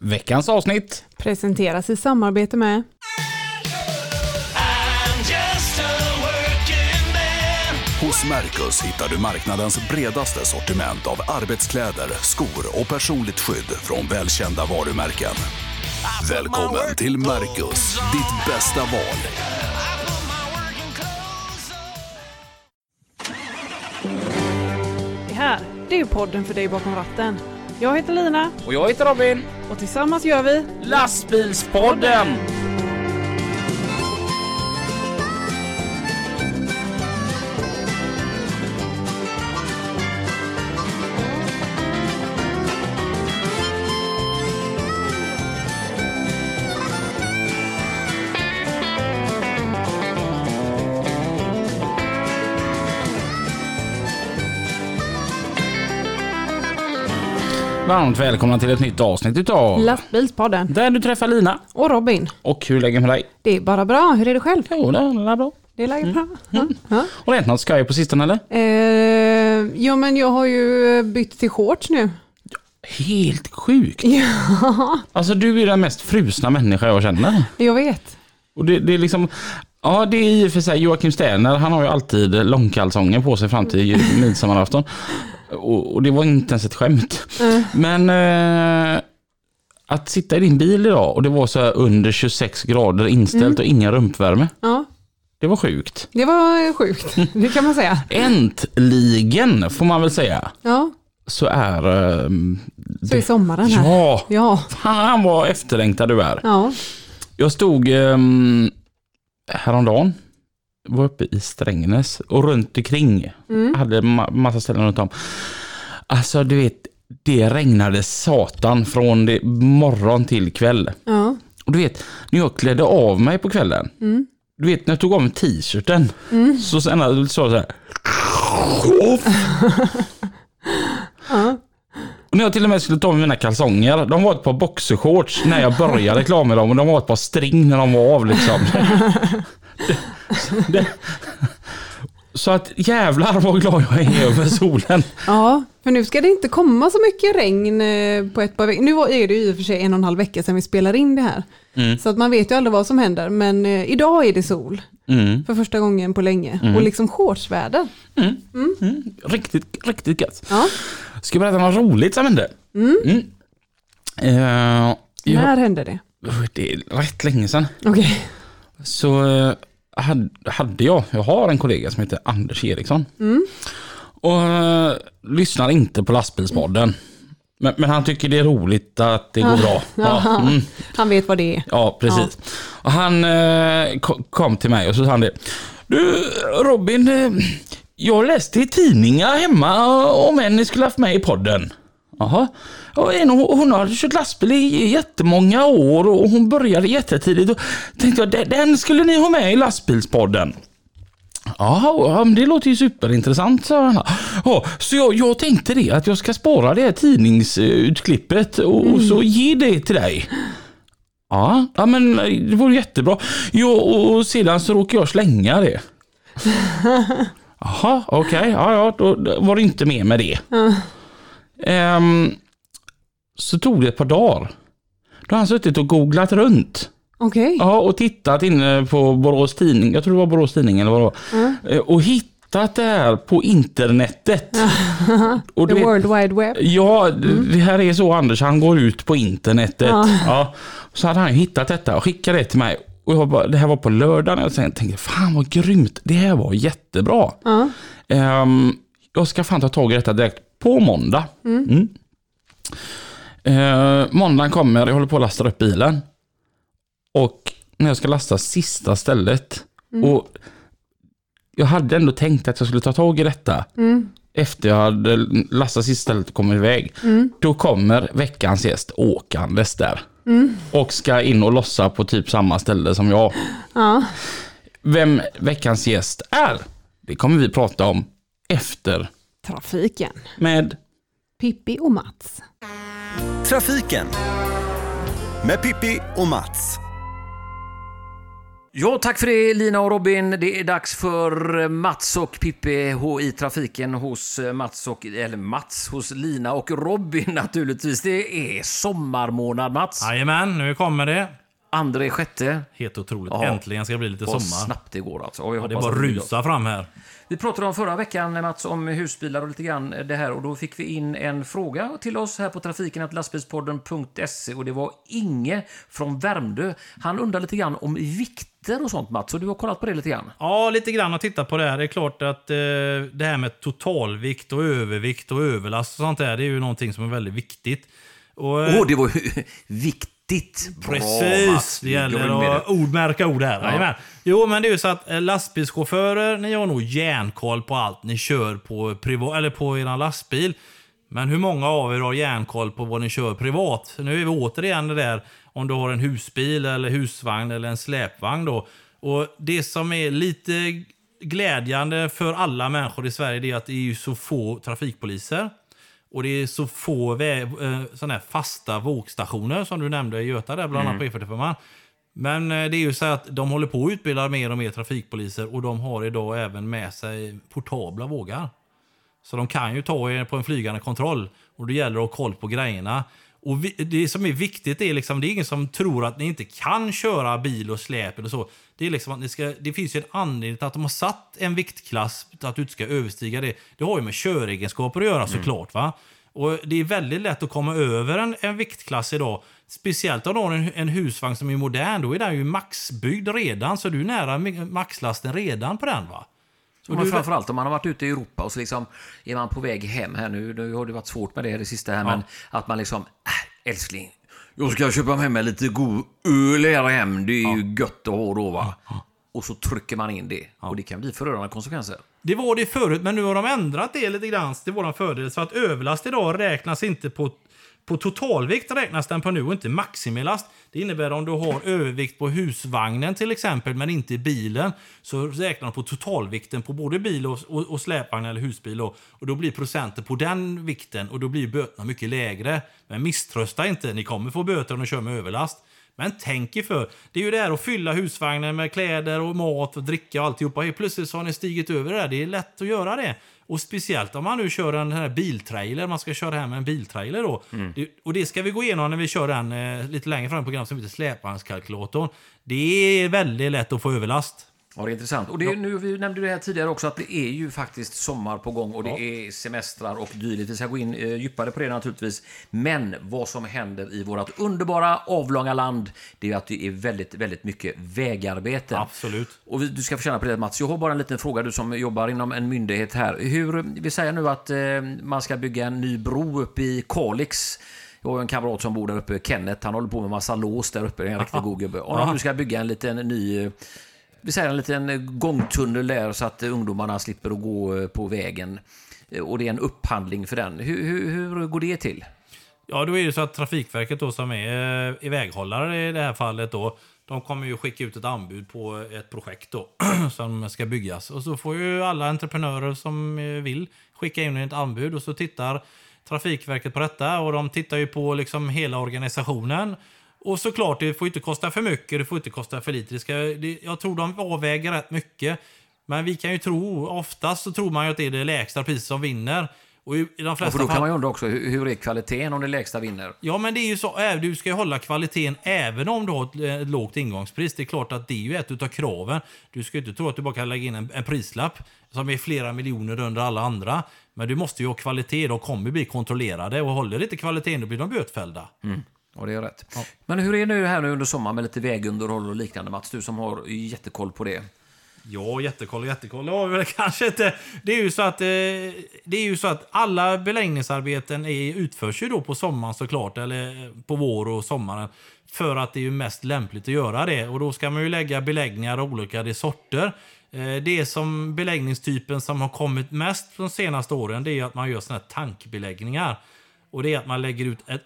Veckans avsnitt presenteras i samarbete med Hos Mercus hittar du marknadens bredaste sortiment av arbetskläder, skor och personligt skydd från välkända varumärken. Välkommen till Mercus, ditt bästa val. Det här, det är podden för dig bakom ratten. Jag heter Lina. Och jag heter Robin. Och tillsammans gör vi Lastbilspodden. Varmt välkomna till ett nytt avsnitt utav Lastbilspodden, där du träffar Lina och Robin. Och hur lägger man dig? Det är bara bra, hur är det själv? Jo, det är bra. Det är läget bra. Har det hänt något skoj på sistone eller? Jo, men jag har ju bytt till shorts nu. Helt sjukt. Ja. Alltså du är den mest frusna människa jag känner. Jag vet. Och det är liksom... Ja, det är i och för sig Joakim Sterner, han har ju alltid långkalsonger på sig fram till midsommarafton. Och det var inte ens ett skämt. Men att sitta i din bil idag och det var så här under 26 grader inställt och ingen rumpvärme. Ja. Det var sjukt. Det var sjukt, det kan man säga. Äntligen får man väl säga. Ja. Så är... så är sommaren här. Ja, ja. Fan vad efterlängtad du är. Ja. Jag stod... häromdagen var uppe i Strängnäs och runt omkring hade massa ställen runt om. Alltså du vet, det regnade satan från det morgon till kväll. Ja. Och du vet, när jag klädde av mig på kvällen, du vet när jag tog av mig t-shirten, så sen så här. Ja. Och när jag till och med skulle ta med mina kalsonger, de var ett par boxershorts när jag började klara med dem. Och de var ett par string när de var av liksom. Så att jävlar vad glad jag är över solen. Ja, för nu ska det inte komma så mycket regn på ett par veckor. Nu är det ju i och för sig 1,5 vecka sedan vi spelar in det här. Mm. Så att man vet ju aldrig vad som händer. Men idag är det sol. Mm. För första gången på länge. Och liksom shortsväder. Riktigt, riktigt gött. Ja. Ska berätta något roligt som hände. När hände det? Det är rätt länge sedan. Okay. Så hade jag har en kollega som heter Anders Eriksson. Och lyssnar inte på Lastbilspodden. Men han tycker det är roligt att det går bra. Ja. Han vet vad det är. Ja, precis. Ja. Och han kom till mig och så sa han det. Du Robin, jag läste i tidningar hemma om en ni skulle haft med i podden. Jaha. Hon har kört lastbil i jättemånga år och hon började jättetidigt. Och tänkte jag, den skulle ni ha med i Lastbilspodden. Ja, det låter ju superintressant, sa han. Ja, så jag tänkte det, att jag ska spara det här tidningsutklippet och så ge det till dig. Ja, men det vore jättebra. Jo, och sedan så råkade jag slänga det. Jaha, okej. Ja, då var det inte med det. Så tog det ett par dagar. Då har han suttit och googlat runt. Okay. Ja, och tittat inne på Borås tidning. Jag tror det var Borås tidning eller vad det var. Och hittat det här på internetet. Och the World Wide Web. Ja, det här är så Anders, han går ut på internetet. Ja. Så hade han hittat detta och skickade det till mig. Och jag bara, det här var på lördagen. Och sen tänkte jag, fan vad grymt. Det här var jättebra. Jag ska fan ta tag i detta direkt på måndag. Måndagen kommer, jag håller på att lasta upp bilen. Och när jag ska lasta sista stället. Och jag hade ändå tänkt att jag skulle ta tag i detta. Efter jag hade lastat sista stället och kommit iväg. Då kommer veckans gäst åkandes där. Och ska in och lossa på typ samma ställe som jag. Ja. Vem veckans gäst är, det kommer vi prata om efter trafiken. Med Pippi och Mats. Trafiken. Med Pippi och Mats. Ja, tack för det Lina och Robin. Det är dags för Mats och Pippi i trafiken hos Mats hos Lina och Robin naturligtvis. Det är sommarmånad, Mats. Jajamän, nu kommer det. 2/6. Helt otroligt. Ja. Äntligen ska det bli lite sommar. Snabbt det går alltså. Ja, det bara rusar fram här. Vi pratade om förra veckan, Mats, om husbilar och lite grann det här. Och då fick vi in en fråga till oss här på trafiken@lastbilspodden.se. Och det var Inge från Värmdö. Han undrar lite grann om vikter och sånt, Mats. Och du har kollat på det lite grann. Ja, lite grann och tittat på det här. Det är klart att det här med totalvikt och övervikt och överlast och sånt där, det är ju någonting som är väldigt viktigt. Och det var ju viktigt. Bra, precis, Mats. Det gäller att ordmärka ord här. Ja. Jo, men det är ju så att lastbilschaufförer, ni har nog järnkoll på allt ni kör på eller på er lastbil. Men hur många av er har järnkoll på vad ni kör privat? Nu är vi återigen det där om du har en husbil eller husvagn eller en släpvagn då. Och det som är lite glädjande för alla människor i Sverige, det är att det är ju så få trafikpoliser. Och det är så få sådana här fasta vågstationer som du nämnde i Göta där, bland annat på E45. Men det är ju så att de håller på att utbilda mer och mer trafikpoliser, och de har idag även med sig portabla vågar. Så de kan ju ta er på en flygande kontroll, och det gäller att ha koll på grejerna. Och det som är viktigt är liksom, det är ingen som tror att ni inte kan köra bil och släp eller så. Det är liksom att ni ska, det finns ju en anledning att de har satt en viktklass att du inte ska överstiga det. Det har ju med köregenskaper att göra såklart, va? Och det är väldigt lätt att komma över en viktklass idag. Speciellt om du har en husvagn som är modern, då är den ju maxbyggd redan, så du är nära maxlasten redan på den, va? Och framförallt om man har varit ute i Europa och så liksom är man på väg hem här nu har det varit svårt med det sista här, men att man liksom, älskling, jag ska köpa hem med lite god öl här hem, det är ju gött att ha då, va? Och så trycker man in det, och det kan bli förödande konsekvenser. Det var det förut, men nu har de ändrat det lite grann till våran fördel, så att överlast idag räknas inte på totalvikt, räknas den på nu, och inte maximilast. Det innebär om du har övervikt på husvagnen till exempel, men inte i bilen, så räknar de på totalvikten på både bil och släpvagn eller husbil. Och då blir procenten på den vikten, och då blir böterna mycket lägre. Men misströsta inte, ni kommer få böter om ni kör med överlast. Men tänk er för, det är ju det här att fylla husvagnen med kläder och mat och dricka och alltihopa. Plötsligt så har ni stigit över det där, det är lätt att göra det. Och speciellt om man nu kör en här biltrailer, man ska köra hem en biltrailer då. Och det ska vi gå igenom när vi kör den lite längre fram i programmet som heter släpvagnskalkylatorn. Det är väldigt lätt att få överlast. Ja, det är intressant. Och det är, nu, vi nämnde det här tidigare också, att det är ju faktiskt sommar på gång, och det är semestrar och dylikt. Vi ska gå in djupare på det naturligtvis. Men vad som händer i vårt underbara avlånga land, det är att det är väldigt, väldigt mycket vägarbete. Absolut. Och du ska få känna på det, Mats. Jag har bara en liten fråga, du som jobbar inom en myndighet här. Vi säger nu att man ska bygga en ny bro uppe i Kalix. Jag har en kamrat som bor där uppe, Kenneth. Han håller på med massa lås där uppe, en riktig god gubbe. Och nu ska bygga en liten ny... Vi säger en liten gångtunnel där, så att ungdomarna slipper att gå på vägen. Och det är en upphandling för den. Hur går det till? Ja, då är det så att Trafikverket då, som är väghållare i det här fallet då, de kommer ju skicka ut ett anbud på ett projekt då, som ska byggas. Och så får ju alla entreprenörer som vill skicka in ett anbud, och så tittar Trafikverket på detta, och de tittar ju på liksom hela organisationen. Och såklart, det får inte kosta för mycket, det får inte kosta för lite. Jag tror de avväger rätt mycket. Men vi kan ju tro, oftast så tror man ju att det är det lägsta priset som vinner. Och i de flesta då kan man ju undra också, hur är kvaliteten om det lägsta vinner? Ja, men det är ju så, du ska ju hålla kvaliteten även om du har ett lågt ingångspris. Det är klart att det är ju ett utav kraven. Du ska ju inte tro att du bara kan lägga in en prislapp som är flera miljoner under alla andra. Men du måste ju ha kvalitet, och kommer bli kontrollerade. Och håller inte kvaliteten, då blir de bötfällda. Och det är rätt. Ja. Men hur är det här nu under sommaren med lite vägunderhåll och liknande, Mats? Du som har jättekoll på det. Ja, jättekoll. Ja, kanske inte. Det är ju så att alla beläggningsarbeten utförs ju då på sommaren såklart, eller på vår och sommaren, för att det är ju mest lämpligt att göra det. Och då ska man ju lägga beläggningar av olika sorter. Det som beläggningstypen som har kommit mest de senaste åren, det är att man gör såna här tankbeläggningar. Och det är att man lägger ut ett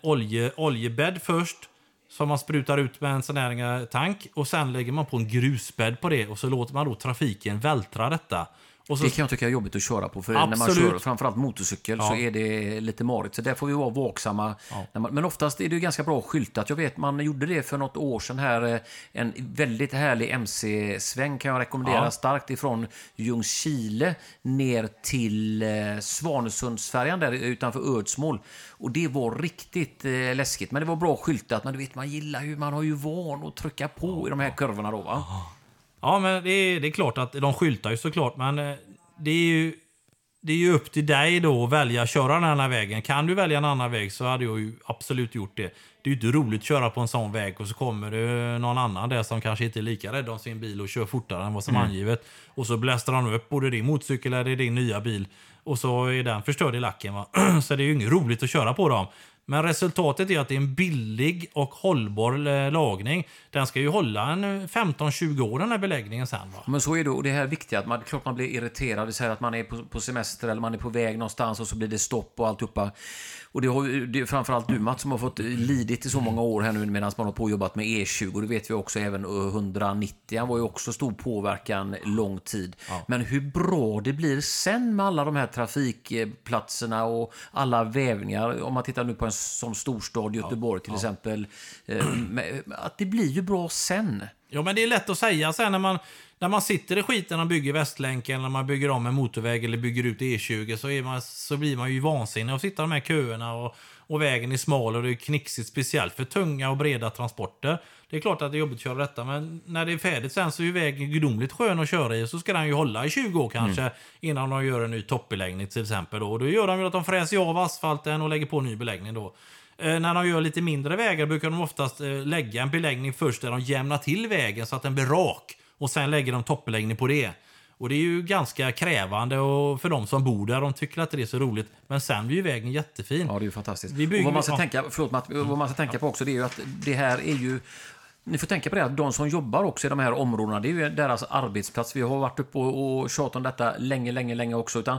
oljebädd först, som man sprutar ut med en sån här tank, och sen lägger man på en grusbädd på det, och så låter man då trafiken vältra detta. Och så, det kan jag tycka är jobbigt att köra på, för absolut. När man kör framförallt motorcykel så är det lite marigt. Så där får vi vara vaksamma. Ja. Men oftast är det ju ganska bra skyltat. Jag vet, man gjorde det för något år sedan här. En väldigt härlig MC-sväng kan jag rekommendera starkt ifrån Ljungkile ner till Svanesundsfärjan där utanför Ödsmål. Och det var riktigt läskigt. Men det var bra skyltat. Men du vet, man gillar ju, man har ju van att trycka på i de här kurvorna då, va? Ja, men det är klart att de skyltar ju såklart, men det är ju upp till dig då att välja att köra den här vägen. Kan du välja en annan väg så hade jag ju absolut gjort det. Det är ju inte roligt att köra på en sån väg och så kommer det någon annan där som kanske inte är lika rädd om sin bil och kör fortare än vad som angivet. Och så blästrar han upp både din motorcykel eller din nya bil och så är den förstörd i lacken, va? Så det är ju inget roligt att köra på dem. Men resultatet är att det är en billig och hållbar lagning. Den ska ju hålla en 15-20 år den här beläggningen sen, va? Men så är det, och det här är viktigt att man, klart man blir irriterad. Det är så här att man är på semester eller man är på väg någonstans och så blir det stopp och alltihopa. Och det är framförallt du, Mats, som har fått lidit i så många år här nu medan man har påjobbat med E20. Det vet vi också, även 190. Han var ju också stor påverkan lång tid. Ja. Men hur bra det blir sen med alla de här trafikplatserna och alla vävningar. Om man tittar nu på en som storstad, Göteborg till exempel. Att det blir ju bra sen. Ja, men det är lätt att säga sen när man sitter i skiten och bygger Västlänken, när man bygger om en motorväg eller bygger ut E20, så blir man ju vansinnig och sitter med köerna och vägen är smal och det är knixigt, speciellt för tunga och breda transporter. Det är klart att det är jobbigt att köra detta, men när det är färdigt sen så är ju vägen gudomligt skön att köra i, så ska den ju hålla i 20 år kanske innan de gör en ny toppbeläggning till exempel då. Och då gör de ju att de fräser av asfalten och lägger på en ny beläggning då. När de gör lite mindre vägar brukar de oftast lägga en beläggning först där de jämnar till vägen så att den blir rak. Och sen lägger de toppbeläggning på det. Och det är ju ganska krävande och för de som bor där, de tycker att det är så roligt. Men sen blir ju vägen jättefin. Ja, det är ju fantastiskt. Och vad man ska tänka, på också, det är ju att det här är ju... Ni får tänka på det, att de som jobbar också i de här områdena, det är ju deras arbetsplats. Vi har varit uppe och tjatat om detta länge också. Utan...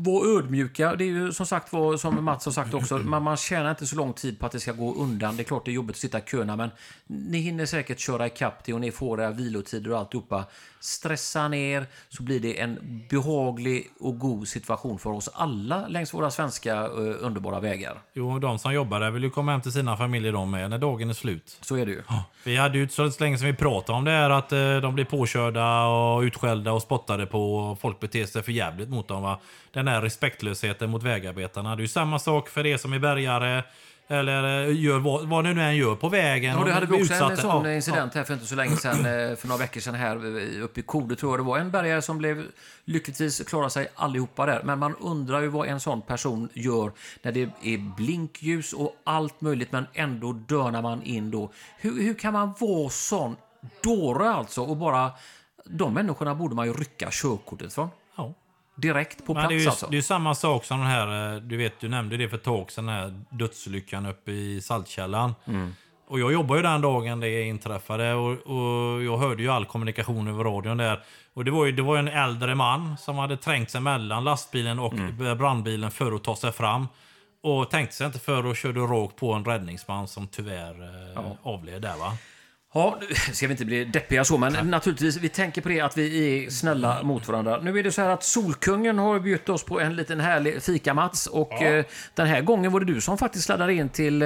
Var ödmjuka, det är ju som sagt som Mats har sagt också, man tjänar inte så lång tid på att det ska gå undan. Det är klart det är jobbigt att sitta i köerna, men ni hinner säkert köra i kapp det och ni får era vilotider och alltihopa. Stressa ner så blir det en behaglig och god situation för oss alla längs våra svenska underbara vägar. Jo, de som jobbar där vill ju komma hem till sina familjer de med när dagen är slut. Så är det ju. Ja, vi hade ju så länge som vi pratade om det här att de blir påkörda och utskällda och spottade på och folk beter sig för jävligt mot dem, va? Den här respektlösheten mot vägarbetarna. Det är ju samma sak för det som är bergare eller gör vad nu än gör på vägen. Ja, det hade vi också en sån incident här för inte så länge sedan, för några veckor sedan här uppe i Kode tror jag det var. En bergare som blev lyckligtvis klara sig allihopa där. Men man undrar ju vad en sån person gör när det är blinkljus och allt möjligt, men ändå dörnar man in då. Hur kan man vara sån dåre alltså? Och bara de människorna borde man ju rycka körkortet från. Ja. Direkt på plats. Det är ju samma sak som den här, du vet, du nämnde det för ett tag sedan, den här dödslyckan uppe i Saltkällan. Och jag jobbar ju den dagen det inträffade och jag hörde ju all kommunikation över radion där. Och det var ju en äldre man som hade trängt sig mellan lastbilen och brandbilen för att ta sig fram. Och tänkte sig inte för och körde rakt på en räddningsman som tyvärr avled där, va? Ja, ska vi inte bli deppiga så, men naturligtvis, vi tänker på det att vi är snälla mot varandra. Nu är det så här att Solkungen har bjudit oss på en liten härlig fika, Mats, och den här gången var det du som faktiskt sladdade in till...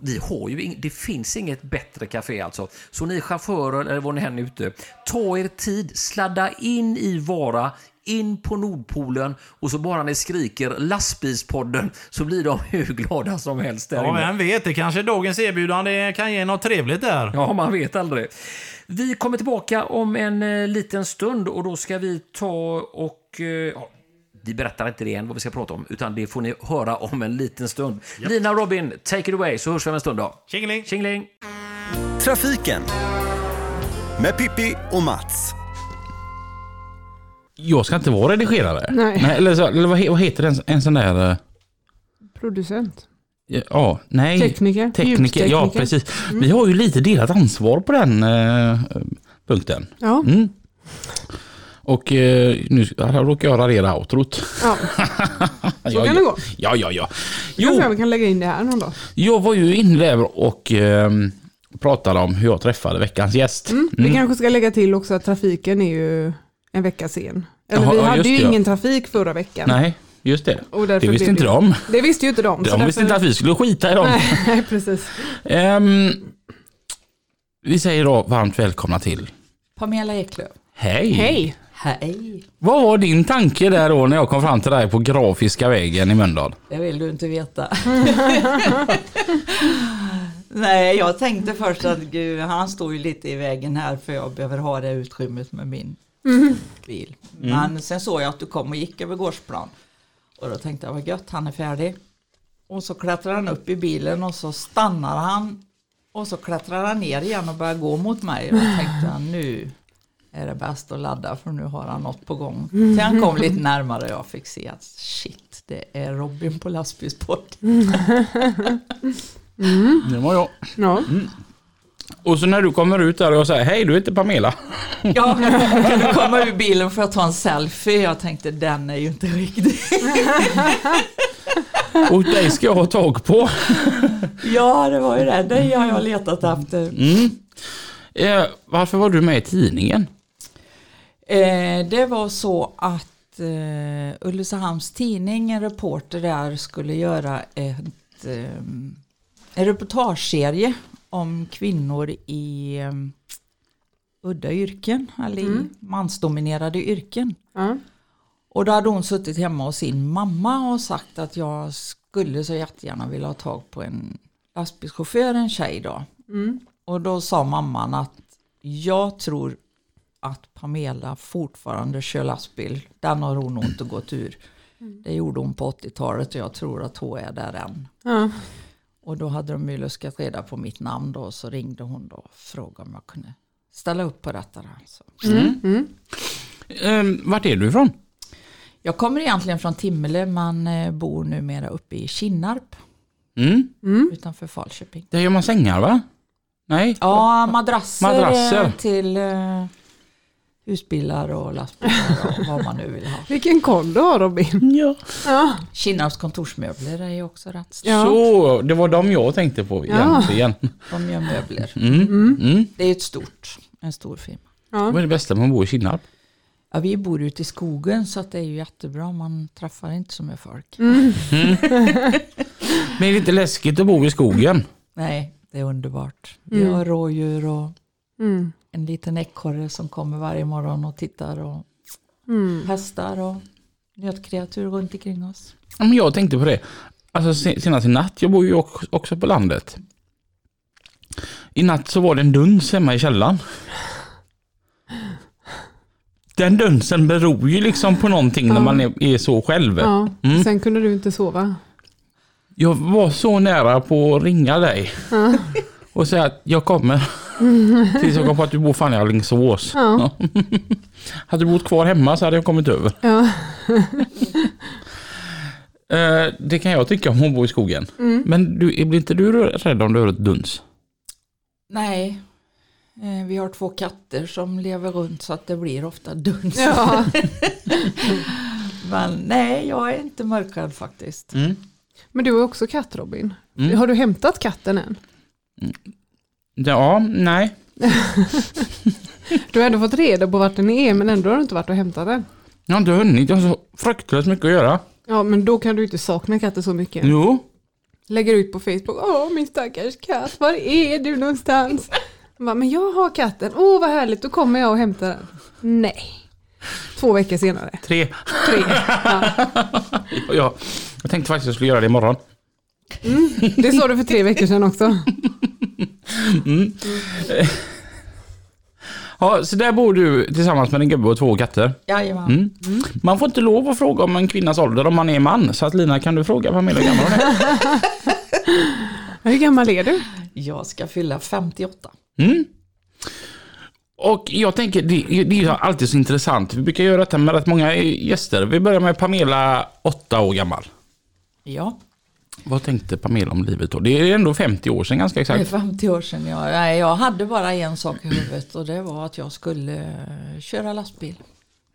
Vi har ju det finns inget bättre café alltså. Så ni chaufförer, eller var ni än ute, ta er tid, sladda in i Vara, in på Nordpolen, och så bara ni skriker lastbilspodden så blir de hur glada som helst där. Ja, vem vet, det kanske dagens erbjudande kan ge något trevligt där. Ja, man vet aldrig. Vi kommer tillbaka om en liten stund och då ska vi ta och... vi berättar inte det än vad vi ska prata om, utan det får ni höra om en liten stund. Yep. Lina och Robin, take it away, så hörs vi om en stund då. Tjingeling. Tjingeling. Trafiken med Pippi och Mats. Jag ska inte vara redigerare. Nej, eller vad heter en sån där... Producent. Ja, nej. Tekniker. Ja, precis. Vi har ju lite delat ansvar på den punkten. Ja. Mm. Och nu råkar jag radera outrot. Ja, så kan det gå. Ja. Jag kan lägga in det här någon dag. Jag var ju inne och... pratade om hur jag träffade veckans gäst. Vi kanske ska lägga till också att trafiken är ju... en vecka sen. Eller aha, vi hade ju ingen trafik förra veckan. Nej, just det. Och det visste inte de. Det visste ju inte de. De så visste inte att vi skulle skita i dem. Nej, precis. Vi säger då varmt välkomna till Pamela Eklöv. Hej! Hej! Hej! Vad var din tanke där då när jag kom fram till dig på Grafiska vägen i Mölndal? Det vill du inte veta. Nej, jag tänkte först att gud, han står ju lite i vägen här för jag behöver ha det utrymmet med min bil. Men sen såg jag att du kom och gick över gårdsplan. Och då tänkte jag, vad gött, han är färdig. Och så klättrar han upp i bilen och så stannar han. Och så klättrar han ner igen och börjar gå mot mig. Och då tänkte jag, nu är det bäst att ladda för nu har han något på gång. Sen han kom lite närmare och jag fick se att shit, det är Robin på lastbilsport. Det var jag. Ja. Mm. Och så när du kommer ut där och säger, hej du heter Pamela. Ja, kan du komma ur bilen för att ta en selfie? Jag tänkte, den är ju inte riktig. Och dig ska jag ha tag på. Ja, det var ju det. Det har jag letat efter. Mm. Varför var du med i tidningen? Det var så att Ulricehamns tidning, en reporter där, skulle göra en reportageserie om kvinnor i udda yrken, eller i mansdominerade yrken. Mm. Och då hade hon suttit hemma hos sin mamma och sagt att jag skulle så jättegärna vilja ha tag på en lastbilschaufför, en tjej då. Mm. Och då sa mamman att jag tror att Pamela fortfarande kör lastbil. Den har hon nog inte gått ur. Det gjorde hon på 80-talet och jag tror att hon är där än. Mm. Och då hade de ju luskat reda på mitt namn då, så ringde hon då och frågade om jag kunde ställa upp på detta. Alltså. Mm. Mm. Vart är du ifrån? Jag kommer egentligen från Timmele, man bor numera uppe i Kinnarp. Mm. Mm. Utanför Falköping. Där gör man sängar, va? Nej. Ja, madrasser. Till husbilar och lastbilar och vad man nu vill ha. Vilken koll du har, Robin. Ja. Ja. Kinnarps kontorsmöbler är ju också rätt stort. Ja. Så, det var de jag tänkte på egentligen. De gör möbler. Mm. Mm. Mm. Det är ju en stor firma. Ja. Vad är det bästa man bor i Kinnarp? Ja, vi bor ute i skogen så att det är ju jättebra. Man träffar inte så mycket folk. Mm. Men det är lite läskigt att bo i skogen. Nej, det är underbart. Vi har rådjur och en liten ekorre som kommer varje morgon och tittar. Och hästar och nötkreatur runt omkring oss. Ja, men jag tänkte på det. Alltså, senast i natt, jag bor ju också på landet. I natt så var det en duns hemma i källaren. Den dunsen beror ju liksom på någonting när man är så själv. Ja. Sen kunde du inte sova. Jag var så nära på att ringa dig. Ja. Och säga att jag kommer. Tills jag kom på att du bor fan i Alingsås. Ja. Hade du bott kvar hemma så hade jag kommit över. Ja. Det kan jag tycka om hon bor i skogen. Mm. Men blir inte du rädd om du hör ett duns? Nej. Vi har 2 katter som lever runt så att det blir ofta duns. Ja. Men nej, jag är inte mörkad faktiskt. Mm. Men du är också katt, Robin. Mm. Har du hämtat katten än? Ja, nej. Du har ändå fått reda på vart den är, men ändå har du inte varit och hämtat den. Jag har inte hunnit, jag har så fruktansvärt mycket att göra. Ja, men då kan du inte sakna katten så mycket. Jo. Lägger ut på Facebook, min stackars katt, var är du någonstans? Men jag har katten. Åh, vad härligt. Då kommer jag och hämtar den. Nej. 2 veckor senare. 3. Ja. Jag tänkte faktiskt att jag skulle göra det imorgon. Mm. Det sa du för 3 veckor sedan också. Mm. Ja, så där bor du tillsammans med en gubbe och 2 katter. Jajamän. Mm. Man får inte lov att fråga om en kvinnas ålder om man är man. Så att Lina, kan du fråga Pamela hur gammal hon är? Hur gammal är du? Jag ska fylla 58. Mm. Och jag tänker, det är alltid så intressant. Vi brukar göra detta med rätt många gäster. Vi börjar med Pamela, 8 år gammal. Ja. Vad tänkte Pamela om livet då? Det är ändå 50 år sedan ganska exakt. Det är 50 år sedan, ja. Jag hade bara en sak i huvudet och det var att jag skulle köra lastbil.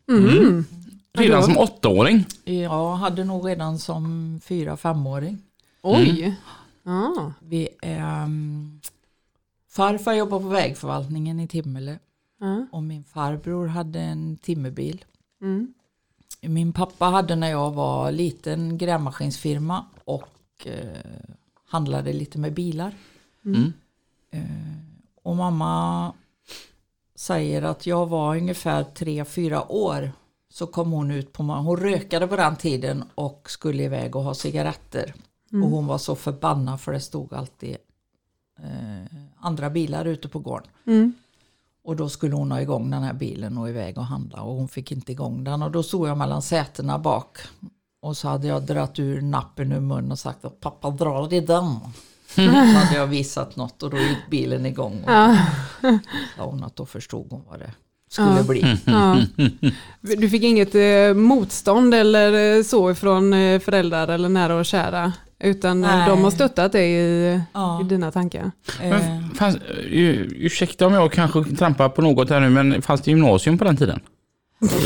Mm. Redan som 8-åring? Ja, hade nog redan som 4-5-åring. Oj! Vi är... Farfar jobbar på vägförvaltningen i Timmele Och min farbror hade en timmerbil. Mm. Min pappa hade när jag var liten grävmaskinsfirma och handlade lite med bilar. Mm. Och mamma säger att jag var ungefär 3-4 år. Så kom hon ut på morgonen. Hon rökade på den tiden och skulle iväg och ha cigaretter. Mm. Och hon var så förbannad för det stod alltid andra bilar ute på gården. Mm. Och då skulle hon ha igång den här bilen och iväg och handla. Och hon fick inte igång den. Och då såg jag mellan sätena bak. Och så hade jag dratt ur nappen ur munnen och sagt att pappa drar i den. Så hade jag visat något och då gick bilen igång. Och sa hon att då förstod hon vad det skulle bli. Ja. Du fick inget motstånd eller så från föräldrar eller nära och kära? Utan de har stöttat dig i dina tankar. Men fanns, ursäkta om jag kanske trampar på något här nu, men fanns det gymnasium på den tiden?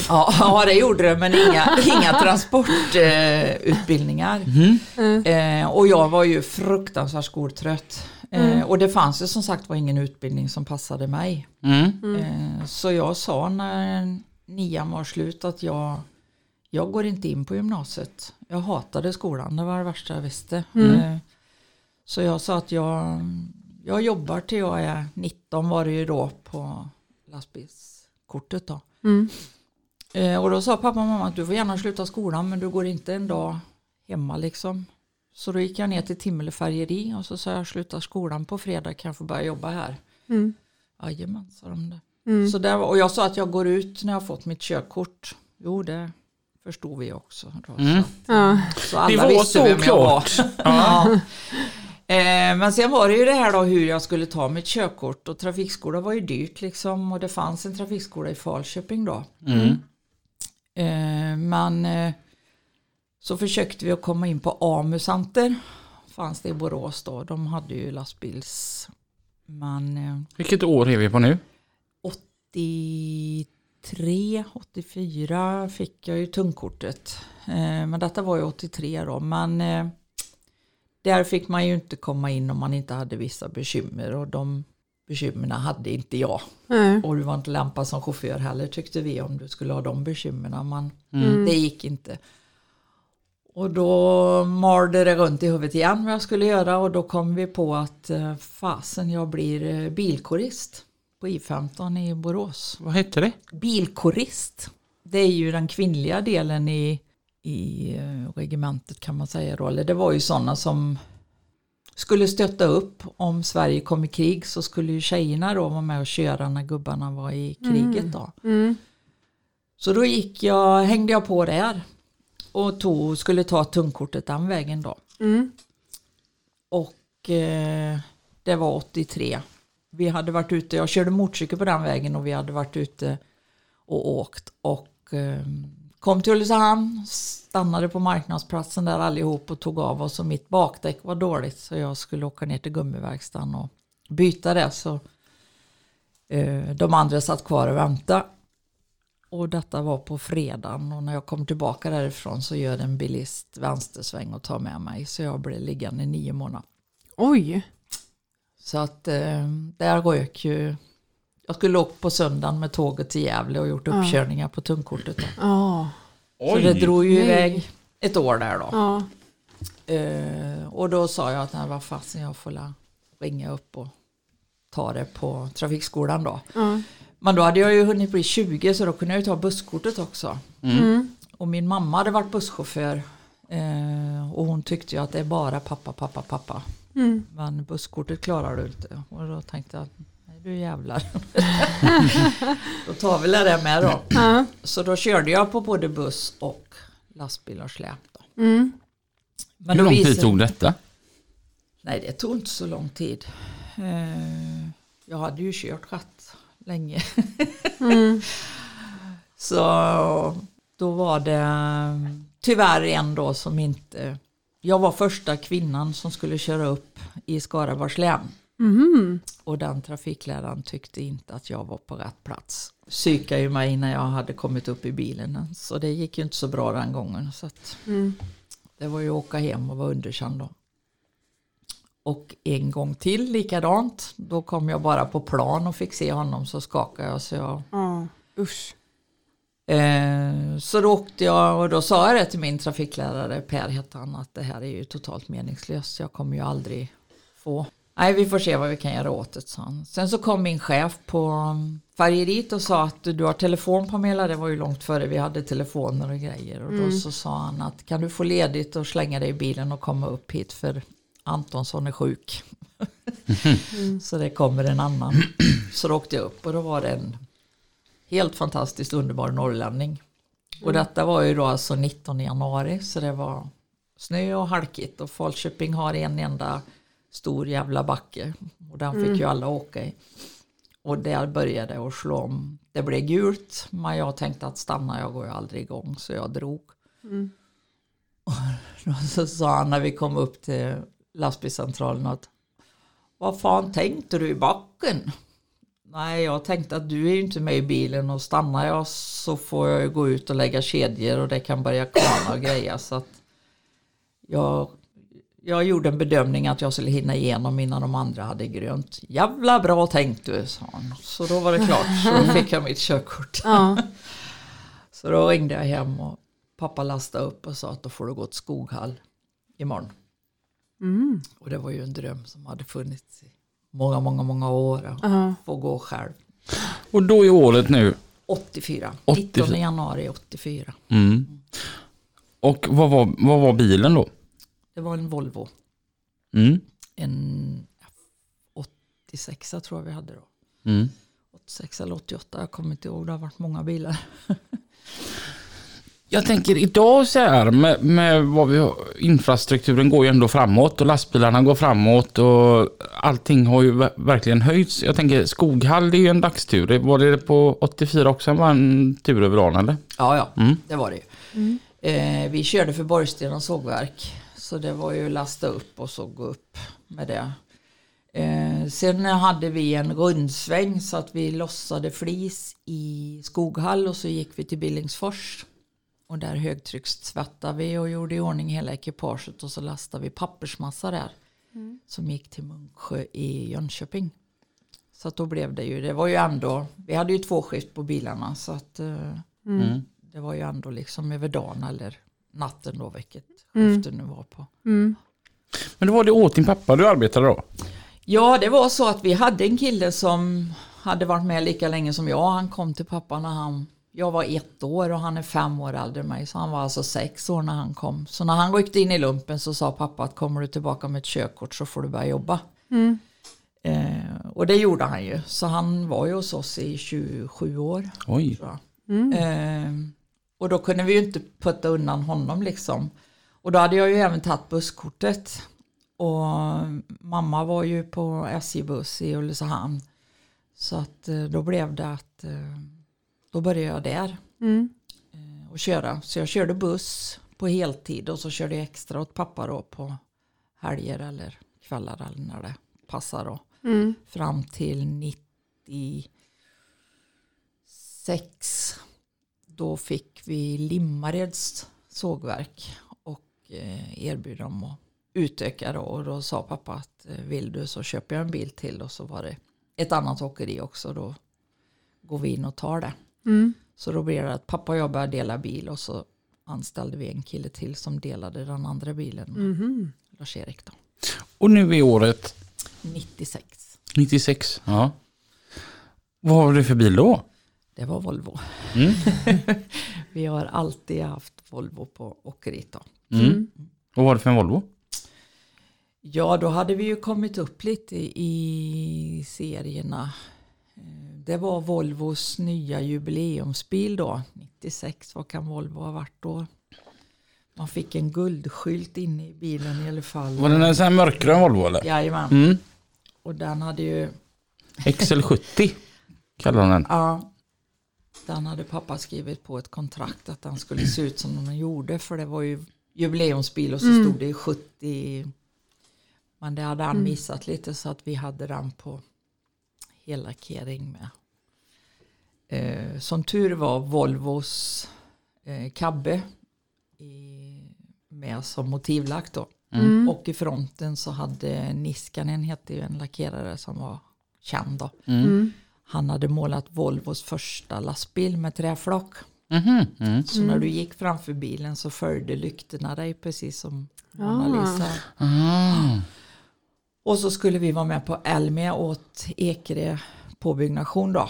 Ja, det gjorde det, men inga transportutbildningar. Och jag var ju fruktansvärt skoltrött. Och det fanns ju som sagt var ingen utbildning som passade mig. Så jag sa när 9 var slut att jag går inte in på gymnasiet. Jag hatade skolan, det var det värsta jag visste. Så jag sa att jag jobbar till jag är 19 var det ju då på lastbilskortet då. Och då sa pappa och mamma att du får gärna sluta skolan men du går inte en dag hemma liksom. Så då gick jag ner till Timmele färgeri och så sa jag slutar skolan på fredag kan jag få börja jobba här. Jajamän, sa de det. Så där, och jag sa att jag går ut när jag fått mitt körkort. Jo det förstod vi också. Så alla visste vem jag var. Men sen var det ju det här då hur jag skulle ta mitt körkort. Och trafikskola var ju dyrt liksom. Och det fanns en trafikskola i Falköping då. Men så försökte vi att komma in på AMU-center. Fanns det i Borås då. De hade ju lastbils. Men, vilket år är vi på nu? 83-84 fick jag ju tungkortet. Men detta var ju 83 då. Men där fick man ju inte komma in om man inte hade vissa bekymmer. Och de bekymmerna hade inte jag. Och du var inte lämpad som chaufför heller tyckte vi om du skulle ha de bekymmerna. Men det gick inte. Och då marde det runt i huvudet igen vad jag skulle göra. Och då kom vi på att fasen jag blir bilkorist. På I15 i Borås. Vad heter det? Bilkorist. Det är ju den kvinnliga delen i regementet kan man säga. Då. Eller det var ju sådana som skulle stötta upp. Om Sverige kom i krig så skulle ju tjejerna då vara med och köra när gubbarna var i kriget. Då. Så då hängde jag på där. Och skulle ta tungkortet den vägen då. Och det var 83. Vi hade varit ute, jag körde motorcykel på den vägen och vi hade varit ute och åkt och kom till Ulricehamn, stannade på marknadsplatsen där allihop och tog av oss och mitt bakdäck var dåligt så jag skulle åka ner till gummiverkstan och byta det så de andra satt kvar och väntade. Och detta var på fredagen och när jag kom tillbaka därifrån så gör en bilist vänstersväng och tar med mig så jag blev liggande i 9 månader. Oj! Så att där rök ju. Jag skulle åka på söndagen med tåget till Gävle och gjort uppkörningar på tungkortet. Så det drog ju iväg ett år där då. Och då sa jag att nej, vad fasen jag får ringa upp och ta det på trafikskolan då. Men då hade jag ju hunnit bli 20 så då kunde jag ju ta busskortet också. Och min mamma hade varit busschaufför och hon tyckte ju att det är bara pappa. Men busskortet klarar du inte. Och då tänkte jag, nej du jävlar. Då tar vi det med då. Så då körde jag på både buss och lastbil och släp då. Men hur lång tid tog detta? Nej det tog inte så lång tid. Jag hade ju kört rätt länge. Så då var det tyvärr en då som inte. Jag var första kvinnan som skulle köra upp i Skaraborgs län. Och den trafikläraren tyckte inte att jag var på rätt plats. Psykade ju mig när jag hade kommit upp i bilen. Så det gick ju inte så bra den gången. Så att det var ju att åka hem och vara underkänd då. Och en gång till likadant. Då kom jag bara på plan och fick se honom, så skakade jag. Så, jag... Usch. Så då åkte jag och då sa jag det till min trafiklärare, Per hette han, att det här är ju totalt meningslöst. Jag kommer ju aldrig få. Nej, vi får se vad vi kan göra åt det, sa han. Sen så kom min chef på färjerit och sa att du har telefon, Pamela. Det var ju långt före vi hade telefoner och grejer. Och då så sa han att kan du få ledigt och slänga dig i bilen och komma upp hit för... Antonsson är sjuk. Så det kommer en annan. Så då åkte jag upp och då var det en helt fantastiskt underbar norrlänning. Och detta var ju då alltså 19 januari. Så det var snö och halkigt. Och Falköping har en enda stor jävla backe. Och den fick ju alla åka i. Och där började jag slå om. Det blev gult. Men jag tänkte att stanna, jag går ju aldrig igång. Så jag drog. Och då så sa han när vi kom upp till lastbilscentralen att vad fan tänkte du i backen? Nej, jag tänkte att du är ju inte med i bilen och stannar jag så får jag ju gå ut och lägga kedjor och det kan börja kvarna och grejer. Så att jag gjorde en bedömning att jag skulle hinna igenom innan de andra hade grönt. Jävla bra tänkt du, sa han. Så då var det klart, så då fick jag mitt körkort. Ja. Så då ringde jag hem och pappa lastade upp och sa att då får du gå till Skoghall imorgon. Och det var ju en dröm som hade funnits i många, många, många år. Få gå själv. Och då är året nu? 84. 19 januari 84. Och vad var bilen då? Det var en Volvo. En F 86 tror jag vi hade då. 86 eller 88, jag kommer inte ihåg. Det har varit många bilar. Jag tänker idag så här med vad vi har, infrastrukturen går ju ändå framåt och lastbilarna går framåt och allting har ju verkligen höjts. Jag tänker Skoghall, det är ju en dagstur. Var det på 84 också var en tur över dagen, eller? Ja, det var det ju. Vi körde för Borgstens sågverk, så det var ju lasta upp och så gå upp med det. Sen hade vi en rundsväng så att vi lossade flis i Skoghall och så gick vi till Billingsfors. Och där högtryckstvättade vi och gjorde i ordning hela ekipaget och så lastade vi pappersmassa där som gick till Munksjö i Jönköping. Så att då blev det ju, det var ju ändå, vi hade ju 2 skift på bilarna så att det var ju ändå liksom över dagen eller natten då vilket skiften nu var på. Men då var det åt din pappa du arbetade då? Ja, det var så att vi hade en kille som hade varit med lika länge som jag. Han kom till pappa när jag var 1 år och han är 5 år äldre än mig. Så han var alltså 6 år när han kom. Så när han gick in i lumpen så sa pappa att kommer du tillbaka med ett körkort så får du börja jobba. Och det gjorde han ju. Så han var ju hos oss i 27 år. Oj. Och då kunde vi ju inte putta undan honom liksom. Och då hade jag ju även tagit busskortet. Och mamma var ju på SJ-buss i Ulricehamn. Så att då blev det att... Då började jag där och köra. Så jag körde buss på heltid och så körde jag extra åt pappa då på helger eller kvällar eller när det passar då. Fram till 96 då fick vi Limmareds sågverk och erbjöd dem att utöka då. Och då sa pappa att vill du så köper jag en bil till och så var det ett annat åkeri också då går vi in och tar det. Så då blev det att pappa och jag började dela bil och så anställde vi en kille till som delade den andra bilen med Lars-Erik då. Och nu är året? 96. 96, ja. Vad har du för bil då? Det var Volvo. Vi har alltid haft Volvo på åkeriet då. Vad var det för en Volvo? Ja, då hade vi ju kommit upp lite i serierna. Det var Volvos nya jubileumsbil då. 96, vad kan Volvo ha varit då? Man fick en guldskylt inne i bilen i alla fall. Var den en sån här mörkgrön Volvo eller? Jajamän. Och den hade ju... XL70 kallar den. Ja. Den hade pappa skrivit på ett kontrakt att den skulle se ut som de gjorde. För det var ju jubileumsbil och så stod det 70. Men det hade han missat lite så att vi hade den på... Hellackering med. Som tur var Volvos cabbe med som motivlack då. Mm. Och i fronten så hade Niskanen, hette ju en lackerare som var känd då. Mm. Han hade målat Volvos första lastbil med träflock. Mm-hmm. Mm. Så när du gick framför bilen så följde lyktorna dig precis som Anna-Lisa. Mm. Och så skulle vi vara med på Elmia åt Ekre påbyggnation då.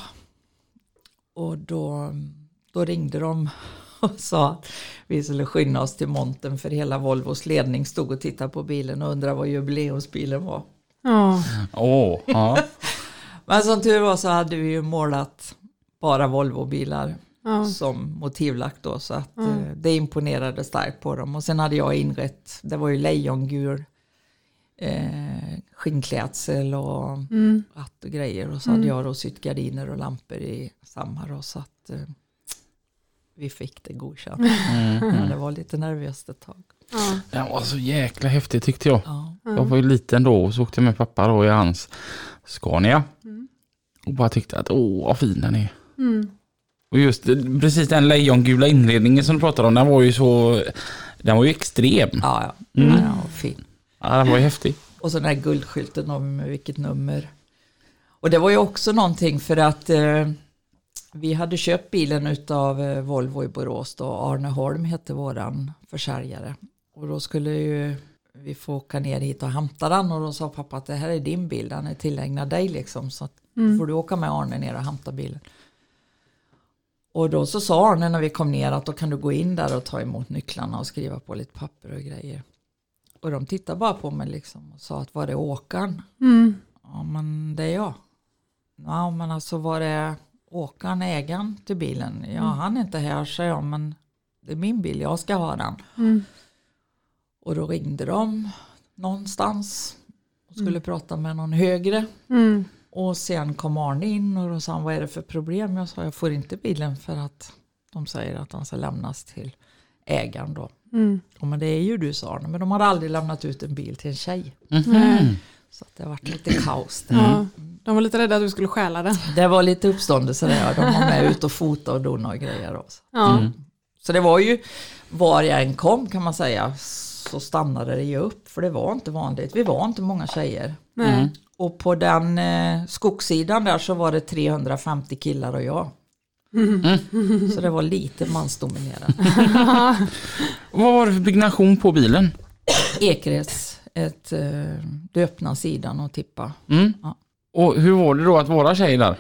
Och då ringde de och sa att vi skulle skynda oss till monten för hela Volvos ledning stod och tittade på bilen och undrade vad jubileumsbilen var. Ja. Oh. Oh. Men som tur var så hade vi ju målat bara Volvo-bilar som motivlagt då, så att det imponerade starkt på dem. Och sen hade jag inrett, det var ju lejongul skinnklädsel och ratt och grejer, och så hade jag då sytt gardiner och lampor i samma då, så att vi fick det godkänt. Men det var lite nervöst ett tag. Det var så jäkla häftigt tyckte jag. Jag var ju liten då och så åkte jag med pappa då i hans Scania och bara tyckte att vad fin den är. Och just precis den lejongula inredningen som du pratade om, den var ju extrem. Ja, fin. Ja, den var ju häftig. Och så den här guldskylten om vilket nummer. Och det var ju också någonting för att vi hade köpt bilen utav Volvo i Borås då. Arne Holm hette våran försäljare. Och då skulle ju vi få åka ner hit och hämta den. Och då sa pappa att det här är din bil, den är tillägnad dig liksom. Så får du åka med Arne ner och hämta bilen. Och då så sa Arne när vi kom ner att då kan du gå in där och ta emot nycklarna och skriva på lite papper och grejer. Och de tittade bara på mig liksom och sa att var det åkaren? Ja, men det är jag. Ja, men alltså var det åkaren, ägaren till bilen? Ja, han är inte här, säger jag, men det är min bil, jag ska ha den. Och då ringde de någonstans och skulle prata med någon högre. Och sen kom Arne in och då sa han, vad är det för problem? Jag sa, jag får inte bilen för att de säger att den ska lämnas till ägaren då. Ja, men det är ju du, sa Arne, men de hade aldrig lämnat ut en bil till en tjej. Så att det har varit lite kaos där. De var lite rädda att du skulle stjäla den. Det var lite uppståndelse där. De var med ut och fota och dona och grejer också. Så det var ju, var jag än kom kan man säga, så stannade det ju upp. För det var inte vanligt. Vi var inte många tjejer. Och på den skogssidan där så var det 350 killar och jag. Så det var lite mansdominerat. Vad var det för byggnation på bilen? Ekrets, du öppnar sidan och tippa. Och hur var det då att vara tjej där?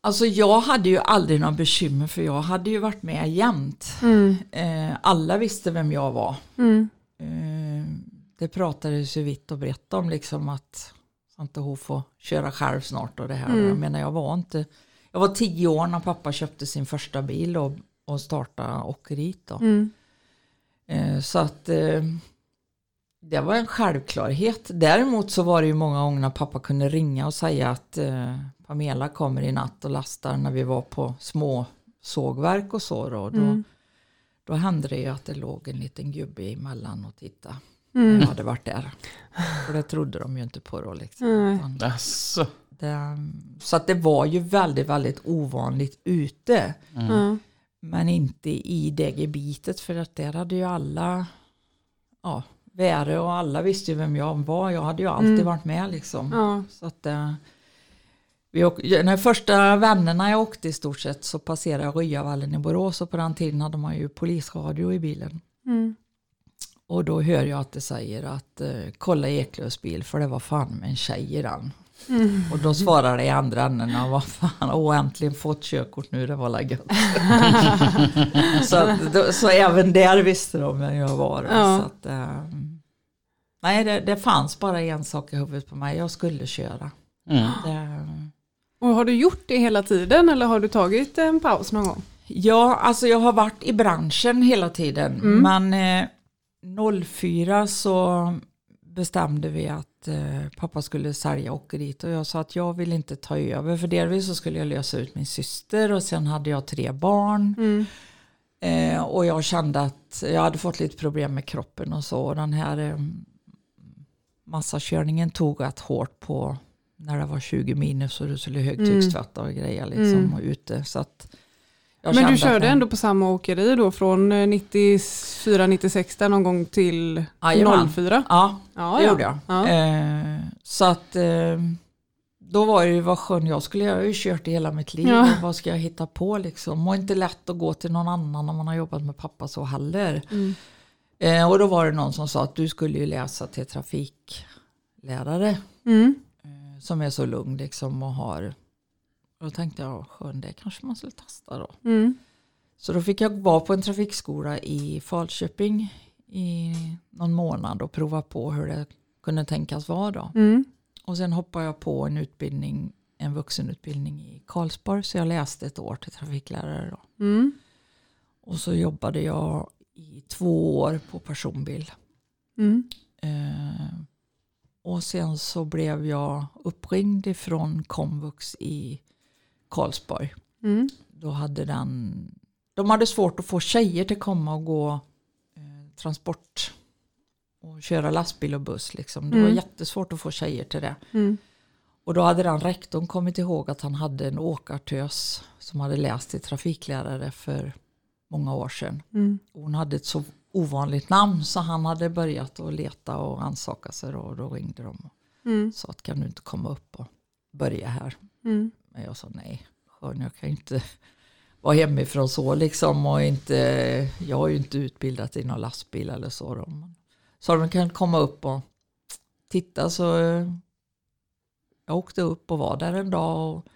Alltså jag hade ju aldrig någon bekymmer, för jag hade ju varit med jämt. Alla visste vem jag var. Det pratades ju vitt och brett om liksom att inte hon får köra själv snart och det här. Jag menar, jag var 10 år när pappa köpte sin första bil och startade åkeriet då. Så att det var en självklarhet. Däremot så var det ju många gånger när pappa kunde ringa och säga att Pamela kommer i natt och lastar, när vi var på små sågverk och så. Då hände det ju att det låg en liten gubbe emellan och tittade. Jag hade varit där. Och det trodde de ju inte på då liksom. Så att det var ju väldigt, väldigt ovanligt ute. Men inte i det gebitet, för att där hade ju alla värre och alla visste ju vem jag var. Jag hade ju alltid varit med liksom. Så att när första vännerna jag åkte i stort sett så passerade jag Ryavallen i Borås, och på den tiden hade man ju polisradio i bilen. Och då hör jag att det säger att kolla Eklövs bil, för det var fan med en tjej i den. Och då svarar det i andra änden, vad fan, äntligen fått körkort nu, det var laggat. så även där visste de vem jag var. Så att, nej, det fanns bara en sak i huvudet på mig, jag skulle köra. Och har du gjort det hela tiden, eller har du tagit en paus någon gång? Ja, alltså jag har varit i branschen hela tiden, men 04 så bestämde vi att pappa skulle sälja åkeriet, och jag sa att jag vill inte ta över, för delvis så skulle jag lösa ut min syster, och sen hade jag 3 barn. Och jag kände att jag hade fått lite problem med kroppen och så, och den här massakörningen tog rätt hårt på när det var 20 minus och du skulle högtryckstvätta och grejer liksom, och ute, så att Men du körde ändå på samma åkeri då från 94-96 någon gång till 04? Ja, det gjorde jag. Ja. Så att då var det ju vad skön jag skulle göra. Jag har ju kört i hela mitt liv. Ja. Vad ska jag hitta på liksom? Och inte lätt att gå till någon annan när man har jobbat med pappa så heller. Mm. Och då var det någon som sa att du skulle ju läsa till trafiklärare. Mm. Som är så lugn liksom och har... Då tänkte jag, skön det kanske man skulle testa då. Mm. Så då fick jag vara på en trafikskola i Falköping i någon månad och prova på hur det kunde tänkas vara då. Mm. Och sen hoppade jag på en utbildning, en vuxenutbildning i Karlsborg. Så jag läste ett år till trafiklärare då. Mm. Och så jobbade jag i 2 år på personbil. Mm. Och sen så blev jag uppringd ifrån komvux i Karlsborg. Mm. Då hade de hade svårt att få tjejer till komma och gå transport och köra lastbil och buss. Liksom. Det var jättesvårt att få tjejer till det. Mm. Och då hade den rektorn kommit ihåg att han hade en åkartös som hade läst till trafiklärare för många år sedan. Mm. Hon hade ett så ovanligt namn så han hade börjat att leta och ansaka sig och då ringde de och sa att kan du inte komma upp och börja här. Mm. Men jag sa nej, jag kan inte vara hemifrån så liksom och inte, jag har ju inte utbildat i någon lastbil eller så. Då. Så de kan komma upp och titta så jag åkte upp och var där en dag och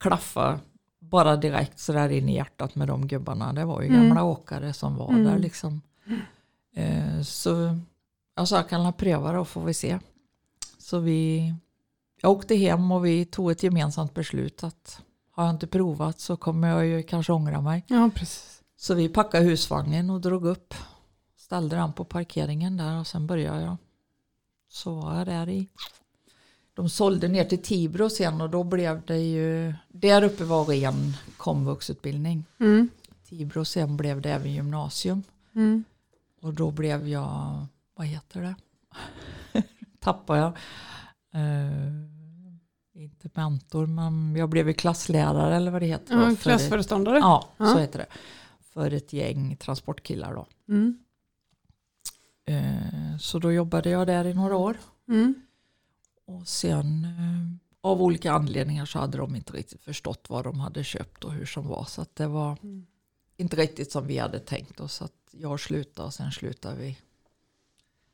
klaffa bara direkt så där in i hjärtat med de gubbarna. Det var ju gamla åkare som var där liksom. Så jag sa, kan jag pröva då får vi se. Så jag åkte hem och vi tog ett gemensamt beslut att har jag inte provat så kommer jag ju kanske ångra mig. Ja, precis. Så vi packade husvagnen och drog upp. Ställde den på parkeringen där och sen började jag. Så var jag där i... De sålde ner till Tibro sen och då blev det ju... Där uppe var ren komvuxutbildning. Mm. Tibro sen blev det även gymnasium. Mm. Och då blev jag... Vad heter det? Tappade jag. Inte mentor, men jag blev ju klasslärare eller vad det heter. Mm, klassföreståndare. Så heter det. För ett gäng transportkillar då. Mm. Så då jobbade jag där i några år. Mm. Och sen av olika anledningar så hade de inte riktigt förstått vad de hade köpt och hur som var. Så att det var inte riktigt som vi hade tänkt oss. Att jag slutade och sen slutade vi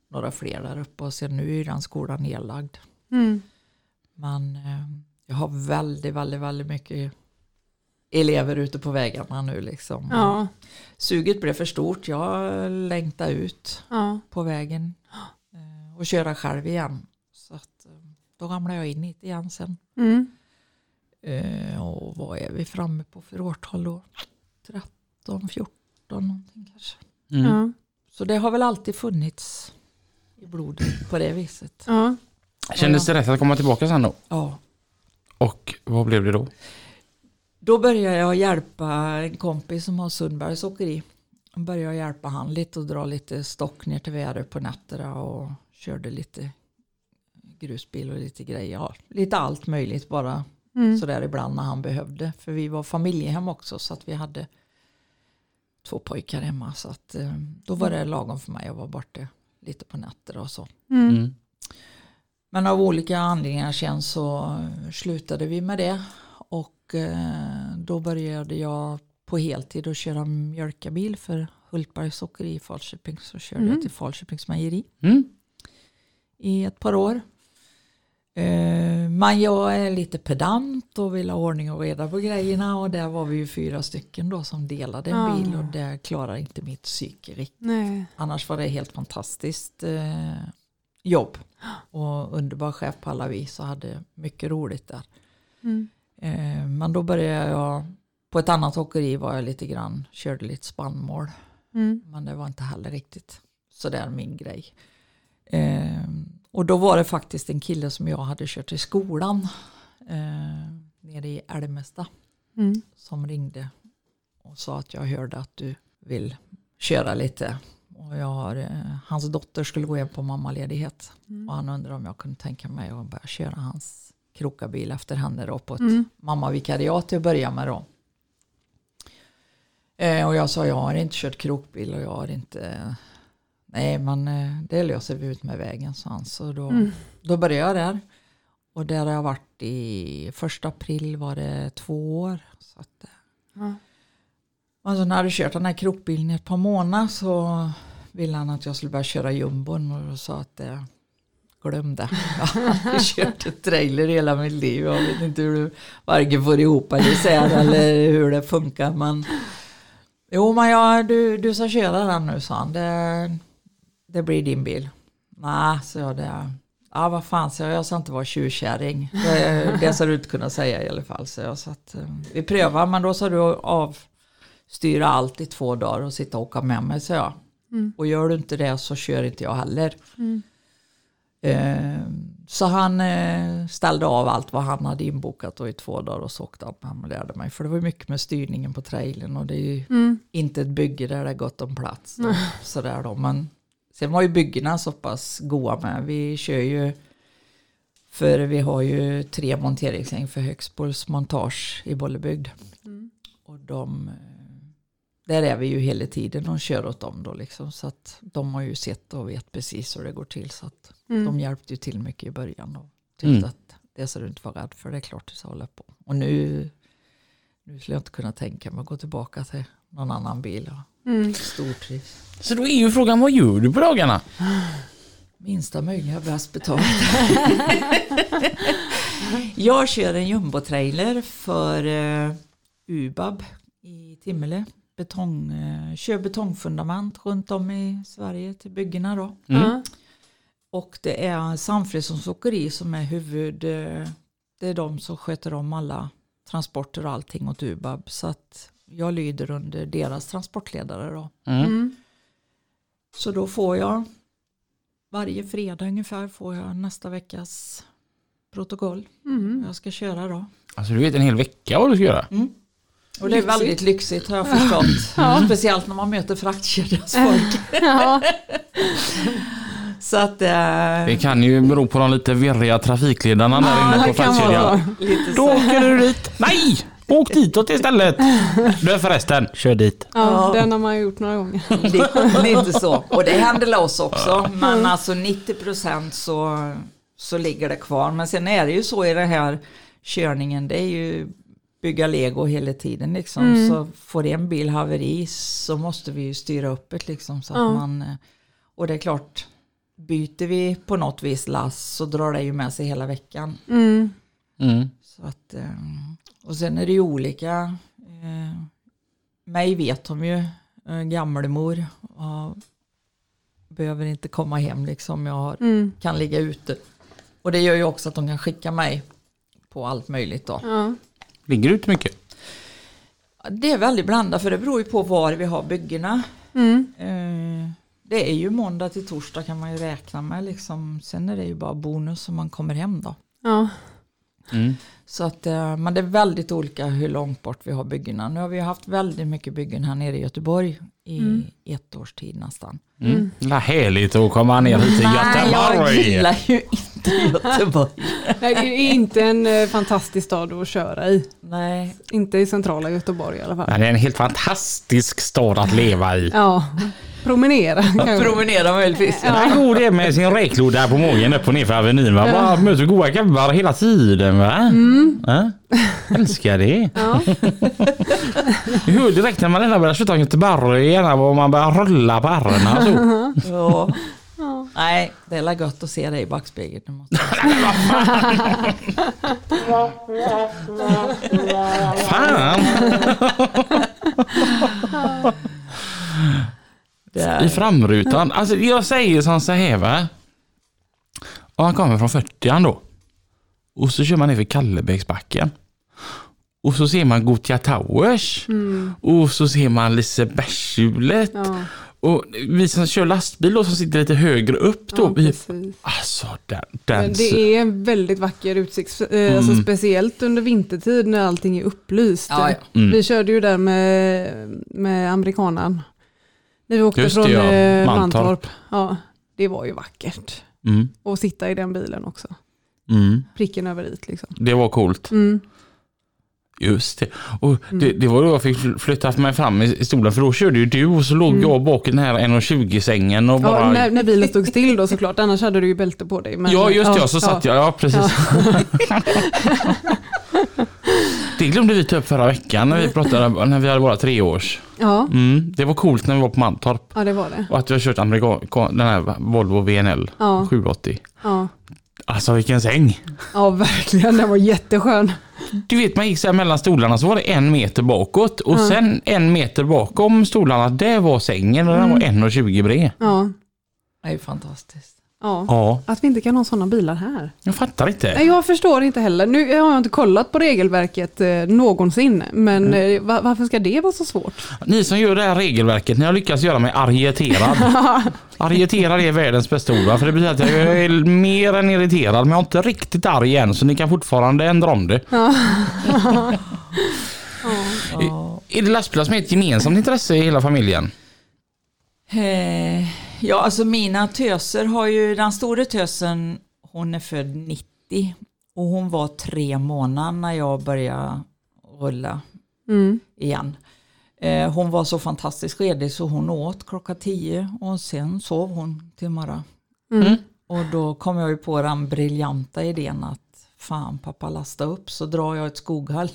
några fler där uppe. Och sen nu är den skolan nedlagd. Mm. Men jag har väldigt, väldigt, väldigt mycket elever ute på vägarna nu liksom. Ja. Suget blev för stort. Jag längtade ut på vägen och köra själv igen. Så att, då ramlade jag in hit igen sen. Mm. Och vad är vi framme på för årtal då? 13, 14 någonting kanske. Mm. Ja. Så det har väl alltid funnits i blodet på det viset. Ja. Kändes det rätt att komma tillbaka sen då? Ja. Och vad blev det då? Då började jag hjälpa en kompis som har Sundbergs åkeri. Då började jag hjälpa han lite och dra lite stock ner till väder på nätterna och körde lite grusbil och lite grejer. Ja, lite allt möjligt bara sådär ibland när han behövde. För vi var familjehem också så att vi hade 2 pojkar hemma så att då var det lagom för mig att vara borta lite på nätter och så. Mm. Mm. Men av olika anledningar sen så slutade vi med det och då började jag på heltid att köra mjölkabil för Hultbergs åkeri i Falköping så körde jag till Falköpings mejeri. Mm. I ett par år. Men jag är lite pedant och vill ha ordning och reda på grejerna. Och där var vi ju 4 stycken då som delade en bil. Och det klarar inte mitt psyke riktigt. Nej. Annars var det helt fantastiskt jobb. Och underbar chef på alla vis och hade mycket roligt där. Mm. Men då började jag, på ett annat åkeri var jag lite grann, körde lite spannmål. Mm. Men det var inte heller riktigt sådär min grej. Och då var det faktiskt en kille som jag hade kört i skolan nere i Älmestad som ringde och sa att jag hörde att du vill köra lite och hans dotter skulle gå hem på mammaledighet och han undrade om jag kunde tänka mig att börja köra hans krokabil efter henne då på ett mammavikariat till att börja med då. Och jag sa, jag har inte kört krokbil och jag har inte... Nej, men det löser vi ut med vägen, sa han. Så då började jag där. Och där har jag varit i... 1 april var det 2 år. Så att, alltså när jag hade kört den här krokbilen i ett par månader så ville han att jag skulle börja köra jumbon. Och då sa att jag glömde. Jag hade kört ett trailer hela mitt liv. Jag vet inte hur du varken får ihop eller hur det funkar, men... Jo, men du ska köra den nu, sa han. Det blir din bil. Nej, så jag det. Ja, vad fan, så jag ska inte vara tjurkärring. Det ska du inte kunna säga i alla fall. Så jag sa att vi prövar, men då sa du avstyra allt i 2 dagar och sitta och åka med mig, sa jag. Mm. Och gör du inte det så kör inte jag heller. Mm. Så han ställde av allt vad han hade inbokat då i 2 dagar och så åkte han och lärde mig. För det var mycket med styrningen på trailern och det är ju inte ett bygge där det är gott om plats. Då, sådär då. Men sen var ju byggena så pass goa med. Vi kör ju, för vi har ju 3 monteringshäng för Högsborgs montage i Bollebygd. Mm. Och de... Där är vi ju hela tiden och kör åt dem då liksom. Så att de har ju sett och vet precis hur det går till. Så att de hjälpte ju till mycket i början. Och tyckte att det ska du inte vara rädd för. Det är klart du ska hålla på. Och nu skulle jag inte kunna tänka mig att gå tillbaka till någon annan bil. Stortrivs. Så då är ju frågan, vad gör du på dagarna? Minsta möjliga bäst betalt. Jag kör en jumbo-trailer för UBAB i Timmele. Kör betongfundament runt om i Sverige till byggena då. Mm. Och det är Samfridsons åkeri som är huvud. Det är de som sköter om alla transporter och allting åt UBAB. Så att jag lyder under deras transportledare då. Mm. Så då får jag varje fredag ungefär får jag nästa veckas protokoll. Jag ska köra då. Alltså du vet en hel vecka vad du ska göra. Mm. Och det är väldigt lyxigt har jag förstått. Ja. Speciellt när man möter fraktkedjans folk. Ja. Så att, det kan ju bero på de lite virriga trafikledarna där inne på fraktkedjan. Då åker du dit. Nej! Åk ditåt istället. Du är förresten, kör dit. Ja, den har man gjort några gånger. Det är inte så. Och det händer oss också. Men alltså 90% så ligger det kvar. Men sen är det ju så i den här körningen. Det är ju... bygga lego hela tiden liksom. Så får en bil haveri så måste vi ju styra upp det liksom så att man, och det är klart byter vi på något vis lass så drar det ju med sig hela veckan. Så att, och sen är det ju olika mig vet de ju gammelmor behöver inte komma hem liksom, jag har, kan ligga ute och det gör ju också att de kan skicka mig på allt möjligt då. Ligger ut mycket? Det är väldigt blandat för det beror ju på var vi har byggena. Det är ju måndag till torsdag kan man ju räkna med liksom. Sen är det ju bara bonus om man kommer hem då. Ja. Så att, men det är väldigt olika hur långt bort vi har byggena. Nu har vi haft väldigt mycket byggen här nere i Göteborg i 1 års tid nästan. Vad härligt att komma ner hit till Göteborg. Nej, jag gillar ju inte Göteborg. Nej, det är inte en fantastisk stad att köra i. Nej. Inte i centrala Göteborg i alla fall. Nej, det är en helt fantastisk stad att leva i. Ja, promenera. Promenera möjligtvis. Ja. Han går det med sin räklod där på morgonen upp och ner för avenyn. Man bara möter goda gubbar hela tiden, va? Ja? Älskar det. Ja. Hur direkt när man redan börjar sluta Göteborg igen och man börjar rulla på ärrorna. Ja. Ja. Nej, det är gott att se dig i backspegeln. Fan! I framrutan. Alltså, jag säger som så här, va? Och han kommer från 40-an då. Och så kör man ner för Kallebäcksbacken. Och så ser man Gotia Towers. Och så ser man Lisebergshjulet. Ja. Och vi som kör lastbil och som sitter lite högre upp då. Ja, alltså, den det är en väldigt vacker utsikt. Alltså, speciellt under vintertid när allting är upplyst. Ja, ja. Vi körde ju där med amerikanan. När vi åkte från Mantorp. Ja, det var ju vackert. Och sitta i den bilen också. Pricken över dit liksom. Det var coolt. Just det. Och det var då jag fick flytta mig fram i stolen, för då körde ju du och så låg jag bak i den här 1,20-sängen och bara... Ja, när bilen stod still då såklart, annars hade du ju bälte på dig. Men... Ja, just det, så satt jag. Ja, precis. Ja. Det glömde vi ta upp förra veckan när vi pratade, när vi hade våra 3 års. Ja. Mm, det var coolt när vi var på Mantorp. Ja, det var det. Och att vi har kört den här Volvo VNL 780. Ja. Alltså vilken säng. Ja, verkligen. Den var jätteskön. Du vet, man gick så här mellan stolarna så var det 1 meter bakåt. Och sen 1 meter bakom stolarna, det var sängen och den var 1,20 bred. Ja. Det är ju fantastiskt. Ja. Att vi inte kan ha sådana bilar här. Jag fattar inte. Nej, jag förstår inte heller. Nu har jag inte kollat på regelverket någonsin. Men varför ska det vara så svårt? Ni som gör det här regelverket, ni har lyckats göra mig argiterad. Argiterad är världens bästa ord. För det betyder att jag är mer än irriterad. Men jag är inte riktigt arg än. Så ni kan fortfarande ändra om det. Är det lastbilar som är ett gemensamt intresse i hela familjen? Ja, alltså mina töser har ju, den stora tösen, hon är född 90 och hon var 3 månader när jag började rulla igen. Hon var så fantastiskt redig så hon åt klockan 10 och sen sov hon till morgon. Och då kom jag ju på den briljanta idén att fan pappa, lasta upp så drar jag ett Skoghall.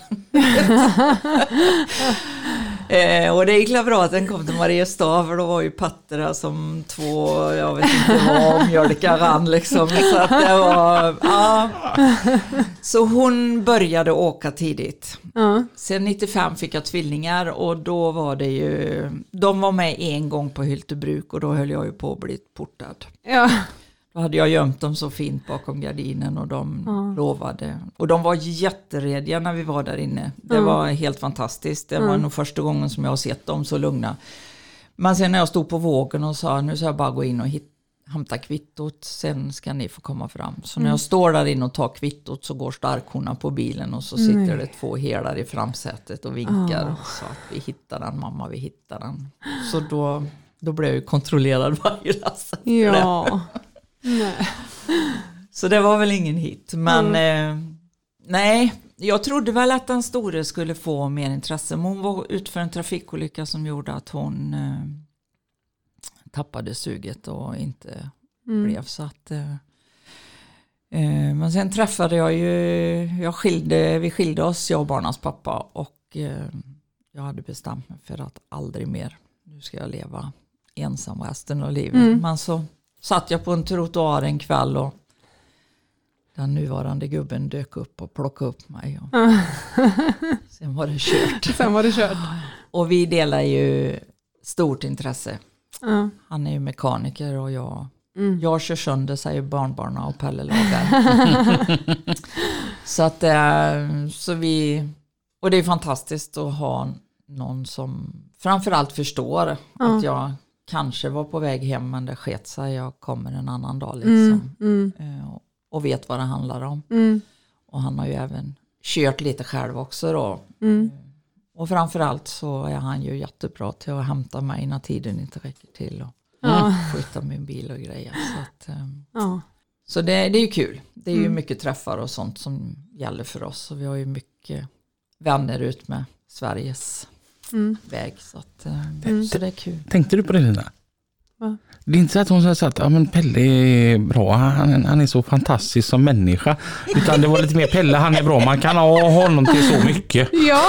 Och det gick bra att den kom till Mariestad, för då var ju patterna som 2, jag vet inte vad, mjölkar rann liksom. Så att det var, ja. Så hon började åka tidigt. Sen 95 fick jag tvillingar och då var det ju, de var med en gång på Hyltebruk och då höll jag ju på att bli portad. Ja. Då hade jag gömt dem så fint bakom gardinen och de lovade. Och de var jätterediga när vi var där inne. Det var helt fantastiskt. Det var nog första gången som jag har sett dem så lugna. Men sen när jag stod på vågen och sa, nu ska jag bara gå in och hämta kvittot. Sen ska ni få komma fram. Så när jag står där inne och tar kvittot så går starkhorna på bilen. Och så sitter det 2 helar i framsätet och vinkar. Och sa att vi hittar den, mamma, vi hittar den. Så då blev jag ju kontrollerad varje last. Ja. Nej. Så det var väl ingen hit. Men nej, jag trodde väl att den store skulle få mer intresse. Men hon var ut för en trafikolycka som gjorde att hon tappade suget och inte blev så att... Men sen träffade jag ju... vi skilde oss, jag och barnas pappa. Och jag hade bestämt mig för att aldrig mer. Nu ska jag leva ensam resten av livet. Men så... satt jag på en trottoar en kväll och den nuvarande gubben dök upp och plockade upp mig. Och sen var det kört. Och vi delar ju stort intresse. Han är ju mekaniker och jag kör sönder, säger barnbarnen och Pelle lagar. Och det är fantastiskt att ha någon som framförallt förstår att jag kanske var på väg hem, men det sket sig. Jag kommer en annan dag liksom. Och vet vad det handlar om. Och han har ju även kört lite själv också då. Och framförallt så är han ju jättebra till att hämta mig när tiden inte räcker till. Och skjuta min bil och grejer. Så, att, så det är ju kul. Det är ju mycket träffar och sånt som gäller för oss. Och vi har ju mycket vänner ut med Sveriges... väg, så att så det är kul. Tänkte du på det, Lina? Va? Det är inte så att hon sa att Pelle är bra, han är så fantastisk som människa, utan det var lite mer Pelle, han är bra, man kan ha honom till så mycket. Ja,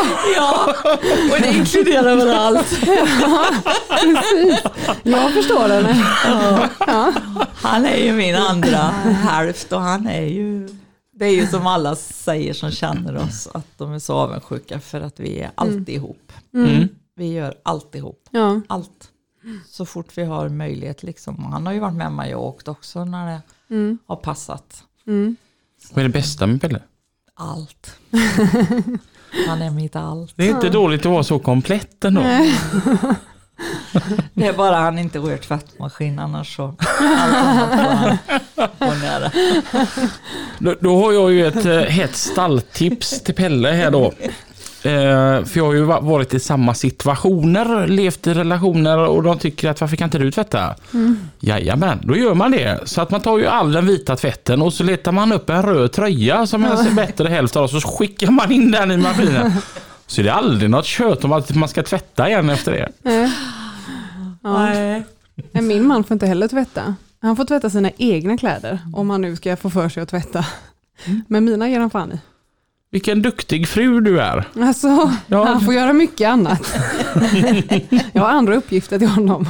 och det inkluderar väl allt. Jag förstår det. Ja. Han är ju min andra hälft och han är ju... Det är ju som alla säger som känner oss, att de är så avundsjuka för att vi är alltid ihop. Vi gör alltid ihop. Ja. Allt. Så fort vi har möjlighet liksom. Han har ju varit med mig och åkt också när det har passat. Vad är det bästa med Pelle? Allt. Han är mitt allt. Det är inte dåligt att vara så komplett ändå. Det är bara han inte rör tvättmaskin, annars så nära. Då har jag ju ett hett stalltips till Pelle här då. För jag har ju varit i samma situationer, levt i relationer och de tycker att varför kan inte du tvätta? Mm. Jajamän, då gör man det. Så att man tar ju all den vita tvätten och så letar man upp en röd tröja som helst är bättre hälften och så skickar man in den i maskinen. Så det är aldrig något kött om att man ska tvätta igen efter det. Nej. Ja. Min man får inte heller tvätta. Han får tvätta sina egna kläder om han nu ska få för sig att tvätta. Men mina ger han fan i. Vilken duktig fru du är. Alltså, ja. Han får göra mycket annat. Jag har andra uppgifter till honom.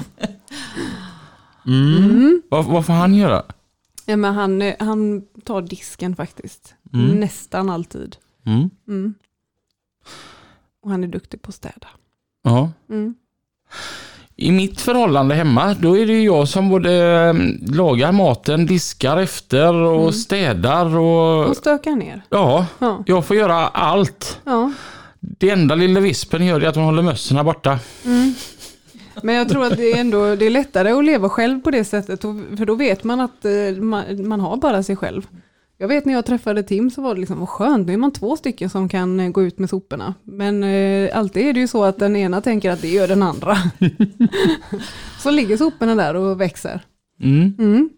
Mm. Vad får han göra? Ja, men han tar disken faktiskt. Mm. Nästan alltid. Mm. Mm. Och han är duktig på att städa. Ja. Mm. I mitt förhållande hemma, då är det jag som både lagar maten, diskar efter och städar. Och stökar ner. Ja, ja, jag får göra allt. Ja. Det enda lilla vispen gör är att man håller mössorna borta. Mm. Men jag tror att det är lättare att leva själv på det sättet. För då vet man att man har bara sig själv. Jag vet när jag träffade Tim så var det liksom, vad skönt, nu är man två stycken som kan gå ut med soporna. Men alltid är det ju så att den ena tänker att det gör den andra. Så ligger soporna där och växer. Mm. Mm.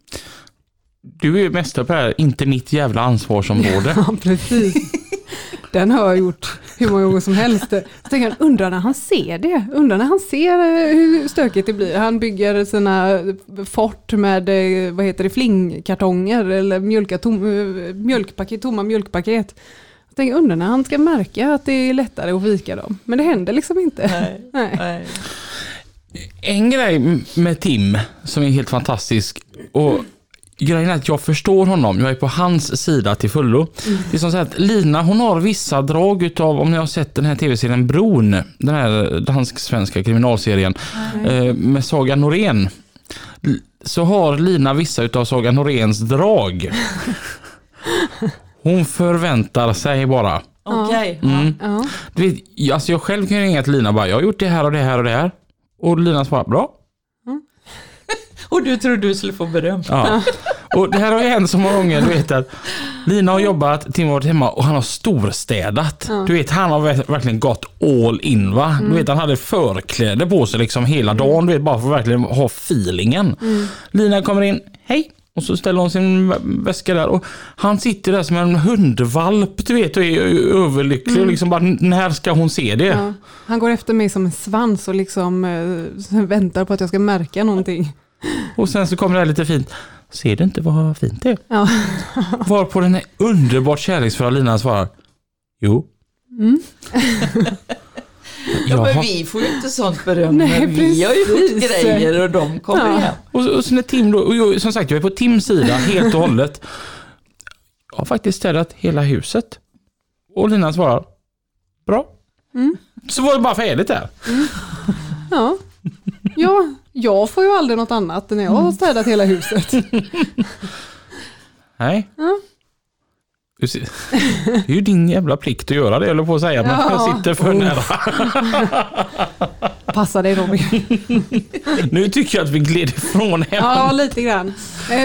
Du är ju mästare på det här, inte mitt jävla ansvarsområde. Ja, precis. Den har jag gjort hur många gånger som helst. Så tänker jag, undrar när han ser det. Undrar när han ser hur stökigt det blir. Han bygger sina fort med, flingkartonger eller tomma mjölkpaket. Jag tänker, undrar när han ska märka att det är lättare att vika dem. Men det händer liksom inte. Nej. En grej med Tim som är helt fantastisk och grejen är att jag förstår honom. Jag är på hans sida till fullo. Det är som så att Lina, hon har vissa drag utav, om ni har sett den här tv-serien Bron, den här dansk-svenska kriminalserien med Saga Norén, så har Lina vissa utav Saga Noréns drag. Hon förväntar sig bara. Okej. Mm. Du vet, alltså jag själv kan ju ringa till Lina bara, jag har gjort det här och det här och det här. Och Lina svarar, bra. Och du tror du skulle få beröm. Ja. Och det här har ju hänt så många gånger. Du vet att Lina har jobbat, Tim har varit hemma och han har storstädat. Ja. Du vet, han har verkligen gått all in, va? Mm. Du vet, han hade förkläder på sig liksom hela dagen. Du vet, bara för att verkligen ha feelingen. Mm. Lina kommer in, hej. Och så ställer hon sin väska där. Och han sitter där som en hundvalp, du vet, och är överlycklig. Mm. Och liksom bara, när ska hon se det? Ja. Han går efter mig som en svans och liksom väntar på att jag ska märka någonting. Och sen så kommer det här lite fint. Ser du inte vad fint det är? Ja. Varpå den här underbart kärleksfulla Lina svarar. Jo. Mm. Ja, men vi får ju inte sånt beröm. Nej, men vi har ju gjort grejer och de kommer igen. Och sen är Tim då, och jag, som sagt, jag är på Tims sida helt och hållet. Jag har faktiskt städat hela huset. Och Lina svarar. Bra. Mm. Så var det bara färdigt där. Mm. Ja. Ja, jag får ju aldrig något annat när jag har städat hela huset. Nej. Ja. Det är ju din jävla plikt att göra det, eller på att säga, men jag sitter för nära. Passa dig, Robin. Nu tycker jag att vi glider ifrån hem. Ja, lite grann.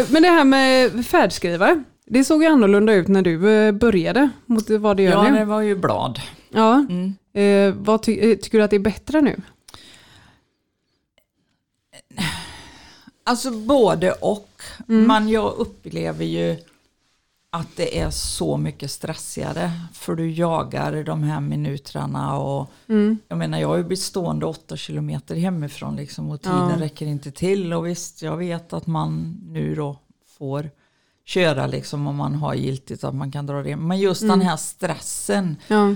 Men det här med färdskrivare, det såg ju annorlunda ut när du började mot vad det gör nu. Ja, det var ju blad. Ja. Mm. Vad tycker du att det är bättre nu? Alltså både och. Men jag upplever ju att det är så mycket stressigare. För du jagar de här minuterna. Och jag menar, jag har ju blivit stående 8 kilometer hemifrån. Liksom, och tiden räcker inte till. Och visst, jag vet att man nu då får köra. Liksom, om man har giltigt att man kan dra det. Men just den här stressen. Ja.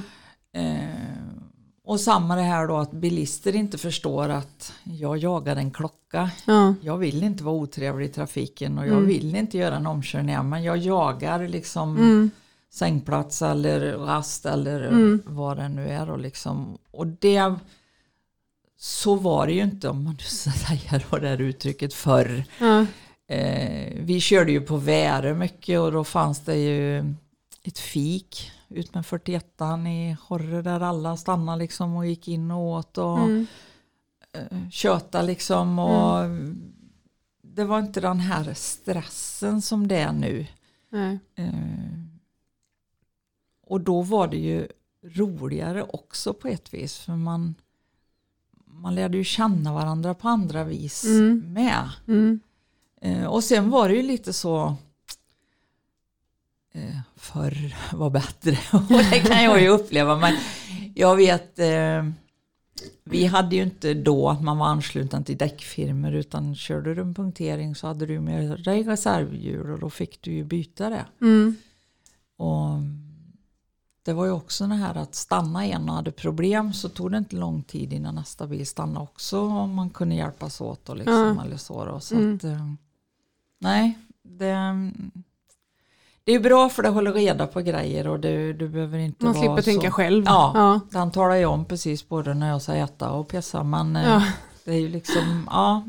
Och samma det här då att bilister inte förstår att jag jagar en klocka. Ja. Jag vill inte vara otrevlig i trafiken och jag vill inte göra en omkörning. Men jag jagar liksom sängplats eller rast eller vad det nu är. Och, liksom, och det, så var det ju inte, om man nu säger det här uttrycket, förr. Ja. Vi körde ju på Värö mycket och då fanns det ju ett fik ut med 41an i Horre där alla stannade liksom och gick in och åt och köta liksom och det var inte den här stressen som det är nu. Och då var det ju roligare också på ett vis. För man lärde ju känna varandra på andra vis med. Mm. Och sen var det ju lite så... Förr var bättre. Och det kan jag ju uppleva. Men jag vet... Vi hade ju inte då att man var ansluten till däckfirmer, utan körde du en punktering så hade du med dig reservhjul och då fick du ju byta det. Mm. Och det var ju också det här att stanna en och hade problem, så tog det inte lång tid innan nästa bil stannade också, om man kunde hjälpas åt och liksom eller så. Då. Så att, nej, det är bra för det håller reda på grejer och du behöver inte man vara slipper så... tänka själv. Ja, han talar ju om precis både när jag säger äta och pissa. Men det är ju liksom... Ja,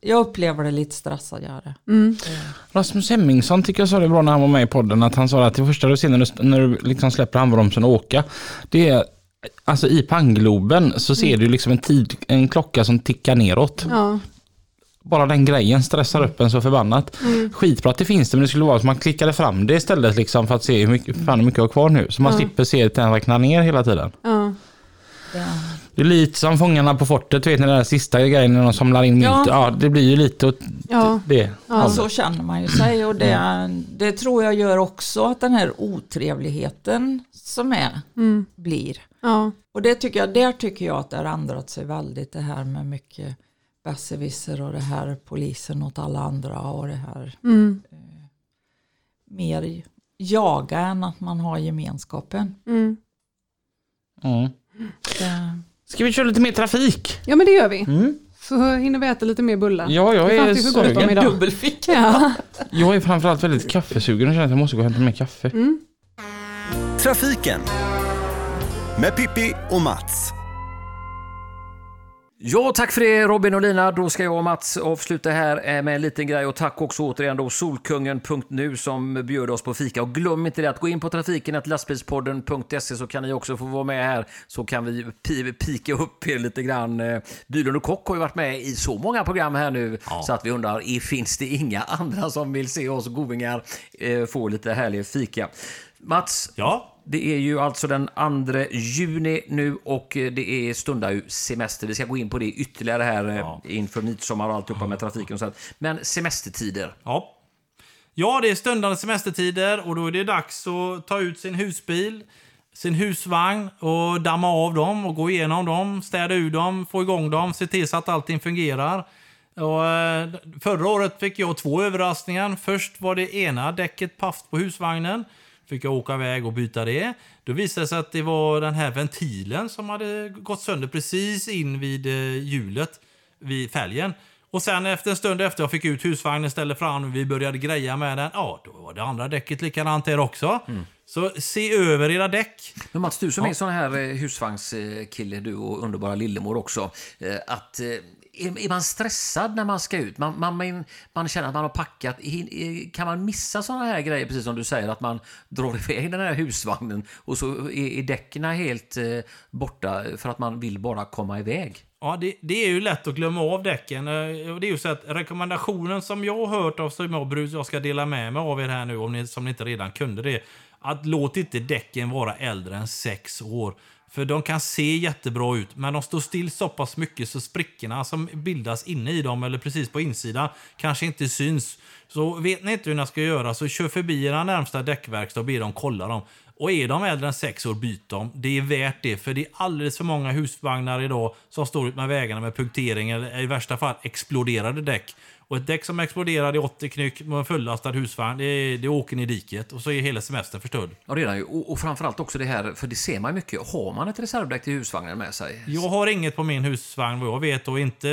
jag upplever det lite stressad, jag det. Mm. Rasmus Hemmingsson tycker jag sa det bra när han var med i podden. Att han sa att det första du ser när du liksom släpper handbromsen och åka, det är... Alltså i pangloben så ser du liksom en klocka som tickar neråt. Ja. Bara den grejen stressar upp en så förbannat. Mm. Skitbra att det finns det, men det skulle vara att man klickade fram det istället liksom för att se hur mycket jag har kvar nu. Så man slipper se att den räknar ner hela tiden. Mm. Det är lite som Fångarna på fortet, vet ni, den där sista grejen när de samlar in mynt. Ja, det blir ju lite åt det. Ja, så känner man ju sig. Och det tror jag gör också att den här otrevligheten som är blir. Ja. Och det tycker jag, att det har ändrat sig väldigt, det här med mycket besserwisser och det här polisen åt alla andra och det här mer jaga än att man har gemenskapen. Mm. Mm. Ska vi köra lite mer trafik? Ja, men det gör vi. Mm. Så hinner vi äta lite mer bullar. Ja, jag är sugen. Dubbelficka. Ja. Jag är framförallt väldigt kaffesugen och känner att jag måste gå och hämta mer kaffe. Mm. Trafiken med Pippi och Mats. Ja, tack för det Robin och Lina. Då ska jag och Mats avsluta här med en liten grej. Och tack också återigen då solkungen.nu som bjöd oss på fika. Och glöm inte det att gå in på trafiken@lastbilspodden.se så kan ni också få vara med här. Så kan vi pika upp er lite grann. Bylund och Kock har ju varit med i så många program här nu. Ja. Så att vi undrar, finns det inga andra som vill se oss govingar få lite härlig fika? Mats? Ja? Det är ju alltså den 2 juni nu och det är stundar ju semester. Vi ska gå in på det ytterligare här inför midsommar och alltihopa med trafiken. Och sånt. Men semestertider. Ja, det är stundande semestertider och då är det dags att ta ut sin husbil, sin husvagn och damma av dem och gå igenom dem, städa ur dem, få igång dem, se till så att allting fungerar. Och förra året fick jag 2 överraskningar. Först var det ena däcket paft på husvagnen. Fick jag åka iväg och byta det. Då visade det sig att det var den här ventilen som hade gått sönder precis in vid hjulet, vid fälgen. Och sen efter en stund efter jag fick ut husvagnen, ställde fram och vi började greja med den. Ja, då var det andra däcket likadant där också. Mm. Så se över era däck. Men Mats, du som är sån här husvagnskille, du och underbara Lillemor också, att... Är man stressad när man ska ut? Man känner att man har packat. Kan man missa sådana här grejer, precis som du säger, att man drar iväg den här husvagnen och så är däckerna helt borta för att man vill bara komma iväg? Ja, det är ju lätt att glömma av däcken. Och det är ju så att rekommendationen som jag har hört av Strömbrus, jag ska dela med mig av er här nu, som ni inte redan kunde det, att låt inte däcken vara äldre än 6 år. För de kan se jättebra ut, men de står still så pass mycket så sprickorna som bildas inne i dem eller precis på insidan kanske inte syns. Så vet ni inte hur ni ska göra, så kör förbi era närmsta däckverkstad och be dem kolla dem. Och är de äldre än 6 år, byt dem. Det är värt det, för det är alldeles för många husvagnar idag som står ut med vägarna med punktering eller i värsta fall exploderade däck. Och ett däck som exploderar i 80 knyck med en fullastad husvagn, det åker i diket och så är hela semestern förstörd. Ja, det är det ju. Och framförallt också det här, för det ser man mycket. Har man ett reservdäck till husvagnen med sig? Jag har inget på min husvagn vad jag vet, och inte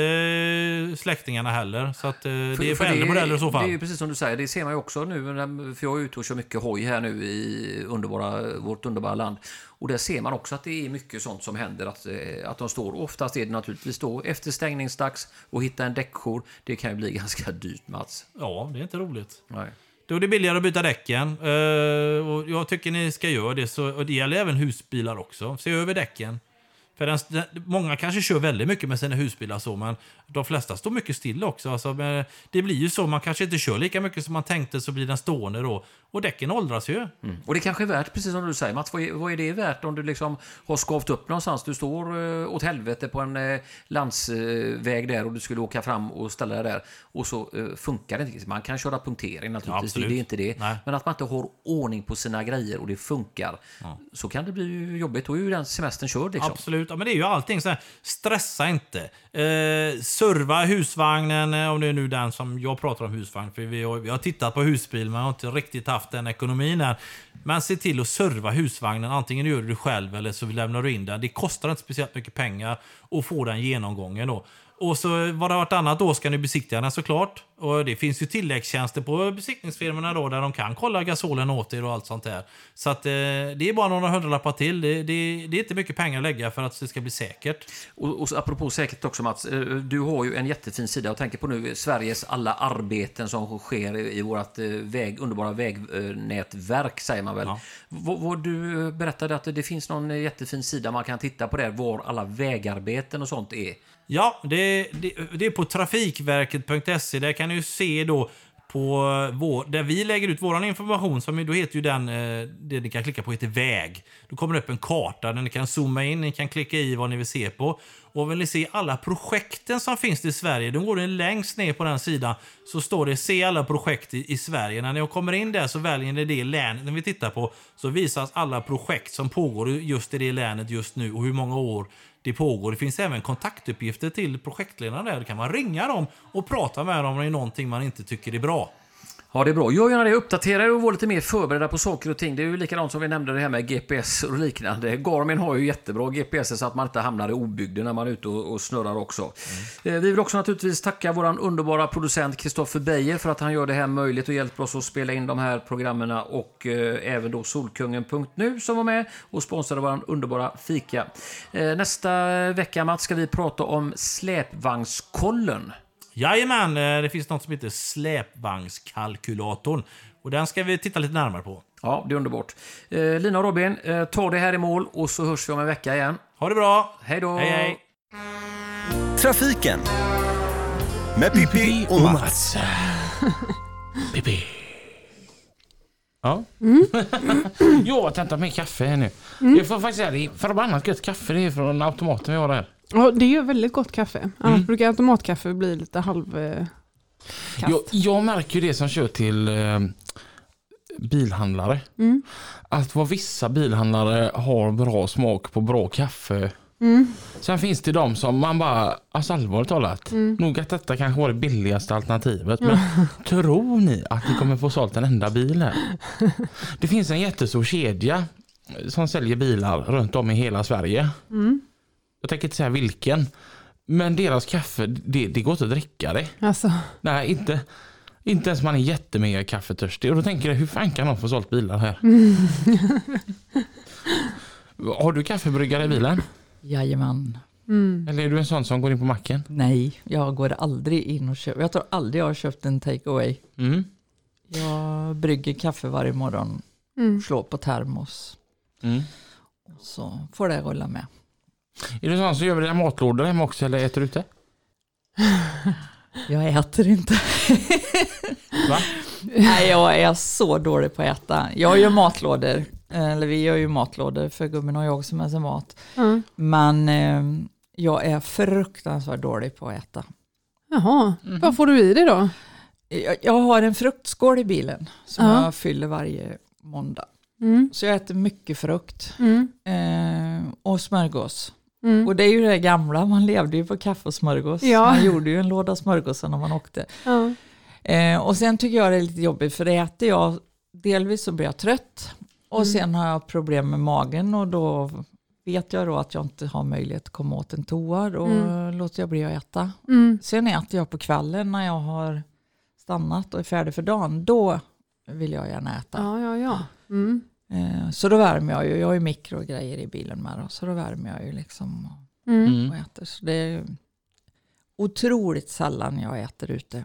släktingarna heller. Så att, det är för äldre modeller i så fall. Det är ju precis som du säger, det ser man ju också nu. För jag är ute och kör mycket hoj här nu i vårt underbara land. Och där ser man också att det är mycket sånt som händer, att de står. Oftast är det naturligtvis då efter stängningsdags och hitta en däckjour. Det kan ju bli ganska dyrt, Mats. Ja, det är inte roligt. Nej. Då är det billigare att byta däcken. Och jag tycker ni ska göra det. Så, och det gäller även husbilar också. Se över däcken. För många kanske kör väldigt mycket med sina husbilar så, men de flesta står mycket stilla också. Alltså, det blir ju så, man kanske inte kör lika mycket som man tänkte, så blir den stående då. Och däcken åldras ju. Mm. Och det kanske är värt, precis som du säger Mats, vad är det värt om du liksom har skavt upp någonstans? Du står åt helvete på en landsväg där och du skulle åka fram och ställa dig där. Och så funkar det inte. Man kan köra punktering naturligtvis, ja, det är inte det. Nej. Men att man inte har ordning på sina grejer och det funkar, ja, så kan det bli jobbigt. Och är ju den semestern körd liksom. Absolut, ja, men det är ju allting. Så här, stressa inte. Serva husvagnen, om det är nu den som jag pratar om husvagn. För vi har tittat på husbil, men jag har inte riktigt haft den ekonomin här. Men se till att serva husvagnen. Antingen gör du det själv eller så lämnar du in den. Det kostar inte speciellt mycket pengar att få den genomgången då. Och så vartannat år ska ni besiktiga den såklart. Och det finns ju tilläggstjänster på besiktningsfirmorna då, där de kan kolla gasolen åt er och allt sånt där. Så att det är bara några hundralappar till. Det är inte mycket pengar att lägga för att det ska bli säkert. Och så, apropå säkert också Mats, du har ju en jättefin sida. Jag tänker på nu Sveriges alla arbeten som sker i vårt underbara vägnätverk, säger man väl. Ja. Vad du berättade att det finns någon jättefin sida man kan titta på där, var alla vägarbeten och sånt är. Ja, det är på trafikverket.se. Där kan du se då på där vi lägger ut våran information, som då heter ju den, det ni kan klicka på heter väg. Då kommer det upp en karta där ni kan zooma in, ni kan klicka i vad ni vill se på. Och vill ni se alla projekten som finns i Sverige, då går det längst ner på den sidan, så står det se alla projekt i Sverige. När ni kommer in där så väljer ni det länet när vi tittar på, så visas alla projekt som pågår just i det länet just nu och hur många år det pågår. Det finns även kontaktuppgifter till projektledarna där. Då kan man ringa dem och prata med dem om det är någonting man inte tycker är bra. Ja, det är bra. Gör gärna det. Uppdatera er och vara lite mer förberedda på saker och ting. Det är ju likadant som vi nämnde det här med GPS och liknande. Garmin har ju jättebra GPS så att man inte hamnar i obygden när man är ute och snurrar också. Mm. Vi vill också naturligtvis tacka våran underbara producent Kristoffer Beijer för att han gör det här möjligt och hjälper oss att spela in de här programmen, och även då Solkungen.nu som var med och sponsrade våran underbara fika. Nästa vecka, Mats, ska vi prata om släpvagnskollen. Jajamän, det finns något som heter släpvagnskalkylatorn, och den ska vi titta lite närmare på. Ja, det är underbart. Lina och Robin, ta det här i mål och så hörs vi om en vecka igen. Ha det bra. Hej då. Hej, hej. Trafiken med Pippi och Mats. Pippi. Ja. Mm. Jo, jag tänkte med kaffe här nu. Mm. Jag får faktiskt säga, det är förbannat gött kaffe, det är från automaten vi har där. Ja, det är ju väldigt gott kaffe. Annars brukar automatkaffe bli lite halv kast. Jag märker ju det som kör till bilhandlare. Mm. Att vad vissa bilhandlare har bra smak på bra kaffe. Mm. Sen finns det de som man bara, alltså allvarligt talat, nog att detta kanske var det billigaste alternativet. Men tror ni att ni kommer få sålt en enda bil här? Det finns en jättestor kedja som säljer bilar runt om i hela Sverige. Mm. Jag tänker inte säga vilken. Men deras kaffe, det går inte att dricka det. Alltså. Nej, inte ens man är jättemega kaffetörstig. Och då tänker jag, hur fan kan de få sålt bilar här? Mm. Har du kaffebryggare i bilen? Jajamän. Mm. Eller är du en sån som går in på macken? Nej, jag går aldrig in och köper. Jag tror aldrig jag har köpt en takeaway. Mm. Jag brygger kaffe varje morgon. Slår på termos. Och så får det rulla med. Är det sån som gör dina matlådor hemma också, eller äter du ute? Jag äter inte. Va? Nej, jag är så dålig på att äta. Jag gör matlådor. Eller vi gör ju matlådor för gubben och jag som är som mat. Mm. Men jag är fruktansvärt dålig på att äta. Jaha, vad får du i dig då? Jag har en fruktskål i bilen som jag fyller varje måndag. Mm. Så jag äter mycket frukt och smörgås. Mm. Och det är ju det gamla, man levde ju på kaffe och smörgås. Ja. Man gjorde ju en låda smörgås när man åkte. Ja. Och sen tycker jag det är lite jobbigt, för det äter jag, delvis så blir jag trött. Och sen har jag problem med magen, och då vet jag då att jag inte har möjlighet att komma åt en toa, och låter jag bli att äta. Mm. Sen äter jag på kvällen när jag har stannat och är färdig för dagen, då vill jag gärna äta. Ja. Mm. Så då värmer jag ju. Jag har ju mikrogrejer i bilen med då, så då värmer jag ju liksom och äter. Så det är otroligt sällan jag äter ute.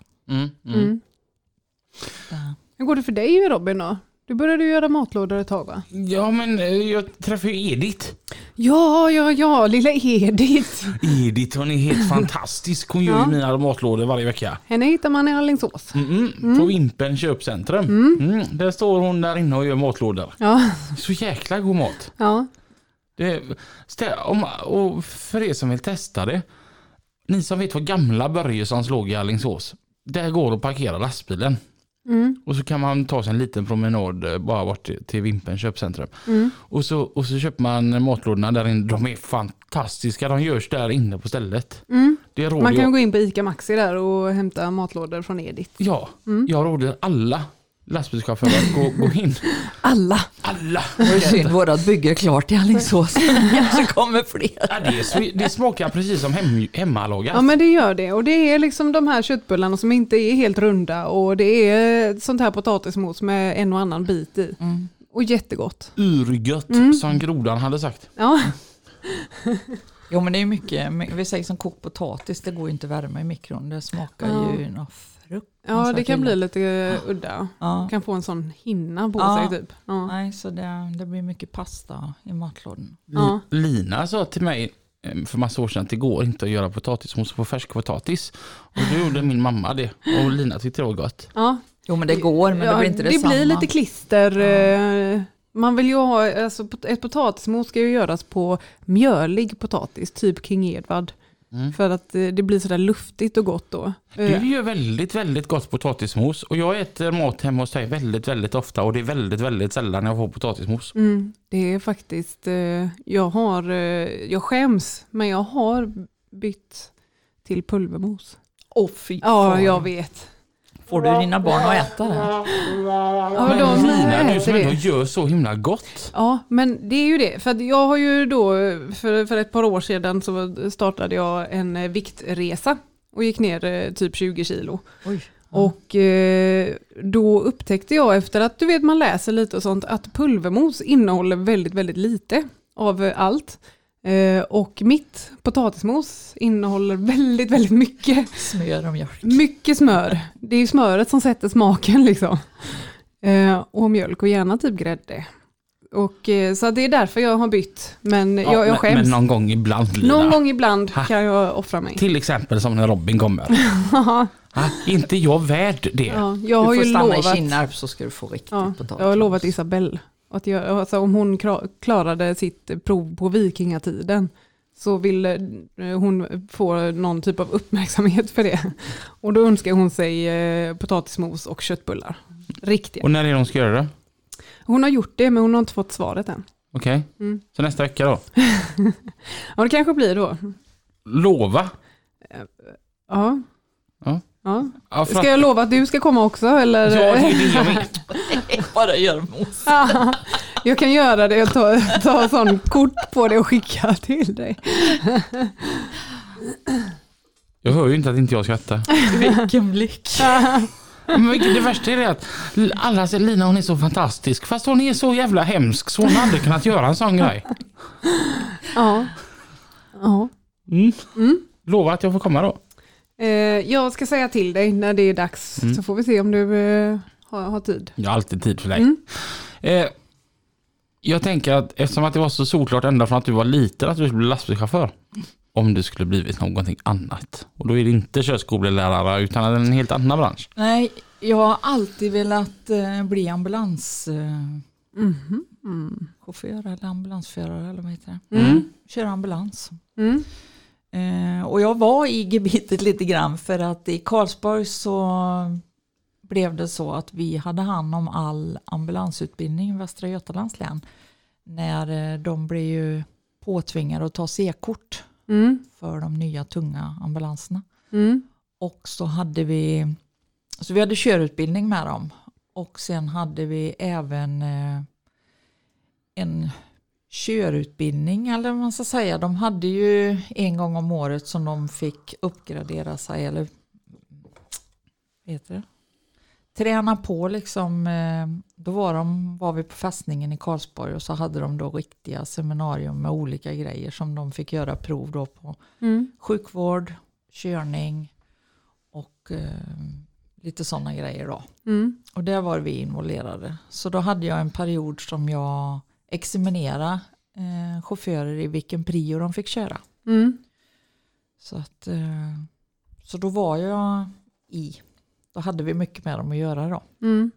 Hur går det för dig, Robin, då? Du började ju göra matlådor ett tag, va? Ja, men jag träffade ju Edith. Ja, lilla Edith. Edith, hon är helt fantastisk. Hon gör ju mina matlådor varje vecka. Henne hittar man i Allingsås. På Vimpen köpcentrum. Där står hon där inne och gör matlådor. Ja. Så jäkla god mat. Ja. Och för er som vill testa det, ni som vet var gamla Börjessons låg i Allingsås, där går och parkerar lastbilen. Och så kan man ta sig en liten promenad bara bort till Vimpen köpcentrum. Och så köper man matlådorna där inne. De är fantastiska. De görs där inne på stället. Det man kan gå in på Ica Maxi där och hämta matlådor från Edith. Ja, jag råder alla lastbilschaufförer gå in. Alla. Synd, vårat bygge är klart i Alingsås. Så kommer fler. Ja, det smakar precis som hemmalagat. Ja, men det gör det. Och det är liksom de här köttbullarna som inte är helt runda. Och det är sånt här potatismos med en och annan bit i. Och jättegott. Urgött, som grodan hade sagt. Ja. Jo, men det är mycket. Vi säger som kokt potatis, det går ju inte värma i mikron. Det smakar ju ja, det kan bli lite udda. Ja. Kan få en sån hinna på sig typ. Ja. Nej, så det blir mycket pasta i matlådan. Ja. Lina sa till mig för massa år sedan att det går inte att göra potatismos på färsk potatis. Och då gjorde min mamma det. Och Lina tyckte det var gott. Ja. Jo, men det går, men det blir inte detsamma. Det blir lite klister. Ja. Man vill ju ha, alltså, ett potatismos ska ju göras på mjölig potatis, typ King Edward. För att det blir sådär luftigt och gott då. Du gör väldigt, väldigt gott potatismos. Och jag äter mat hemma hos dig väldigt, väldigt ofta. Och det är väldigt, väldigt sällan jag får potatismos. Det är faktiskt... Jag skäms, men jag har bytt till pulvermos. Fy fan. Ja, jag vet. Får du dina barn att äta det? Ja, men Lina, du som ändå gör så himla gott. Ja, men det är ju det. För att jag har ju då, för ett par år sedan så startade jag en viktresa. Och gick ner typ 20 kilo. Oj. Och då upptäckte jag efter att, du vet, man läser lite och sånt, att pulvermos innehåller väldigt, väldigt lite av allt. Och mitt potatismos innehåller väldigt, väldigt mycket smör och mjölk. Mycket smör. Det är ju smöret som sätter smaken liksom. Och mjölk och gärna typ grädde. Och så det är därför jag har bytt. Men jag skäms. Men någon gång ibland, Lina. Någon gång ibland kan jag offra mig. Till exempel som när Robin kommer. Inte jag värd det. Ja, jag har du får ju stanna i Kinnarp så ska du få riktigt potatismos. Jag har lovat Isabelle. Att alltså om hon klarade sitt prov på vikingatiden så ville hon få någon typ av uppmärksamhet för det. Och då önskar hon sig potatismos och köttbullar. Riktigt. Och när är det hon ska göra det? Hon har gjort det, men hon har inte fått svaret än. Okej. Så nästa vecka då? Ja, det kanske blir då. Lova? Ja. Ja. Ja. Ska jag lova att du ska komma också? Eller? Ja, det är det jag vill. Bara gör mos. Jag kan göra det och ta sån kort på det och skicka till dig. Jag hör ju inte att inte jag skrattar. Vilken blick. Men det värsta är det att alla säger Lina, hon är så fantastisk. Fast hon är så jävla hemsk så hon hade kunnat göra en sån grej. Ja. Lova att jag får komma då. Jag ska säga till dig när det är dags, så får vi se om du har tid. Jag har alltid tid för dig. Jag tänker att eftersom att det var så solklart ända från att du var liten att du skulle bli lastbilschaufför, om du skulle blivit någonting annat, och då är det inte körskolelärare utan en helt annan bransch. Nej, jag har alltid velat bli chaufför eller ambulansförare eller vad heter det? Köra ambulans. Och jag var i gebitet lite grann för att i Karlsborg så blev det så att vi hade hand om all ambulansutbildning i Västra Götalands län när de blev ju påtvingade att ta C-kort för de nya tunga ambulanserna. Och så vi hade körutbildning med dem och sen hade vi även en körutbildning eller vad man ska säga. De hade ju en gång om året som de fick uppgradera sig eller träna på liksom. Då var vi på fästningen i Karlsborg och så hade de då riktiga seminarium med olika grejer som de fick göra prov då på sjukvård, körning och lite sådana grejer då. Mm. Och där var vi involverade. Så då hade jag en period som jag examinerade chaufförer i vilken prio de fick köra. Mm. Så då var jag i. Då hade vi mycket med dem att göra då. Mm.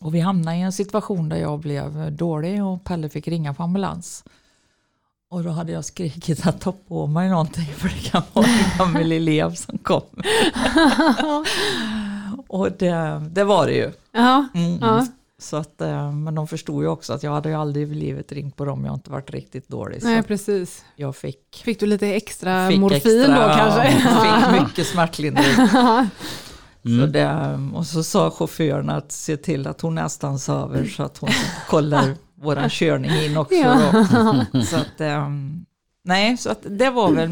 Och vi hamnade i en situation där jag blev dålig och Pelle fick ringa på ambulans. Och då hade jag skrikit att ta på mig någonting för det kan vara en gammal elev som kom. Och det var det ju. Ja. Mm. Ja. Så att, men de förstod ju också att jag hade ju aldrig i livet ringt på dem. Jag har inte varit riktigt dålig. Nej, precis. Jag fick du lite extra morfin då kanske? Fick mycket smärtlindring. Mm. Och så sa chauffören att se till att hon nästan sover så att hon kollar våran körning in också. Ja. Så att, nej, så att det var väl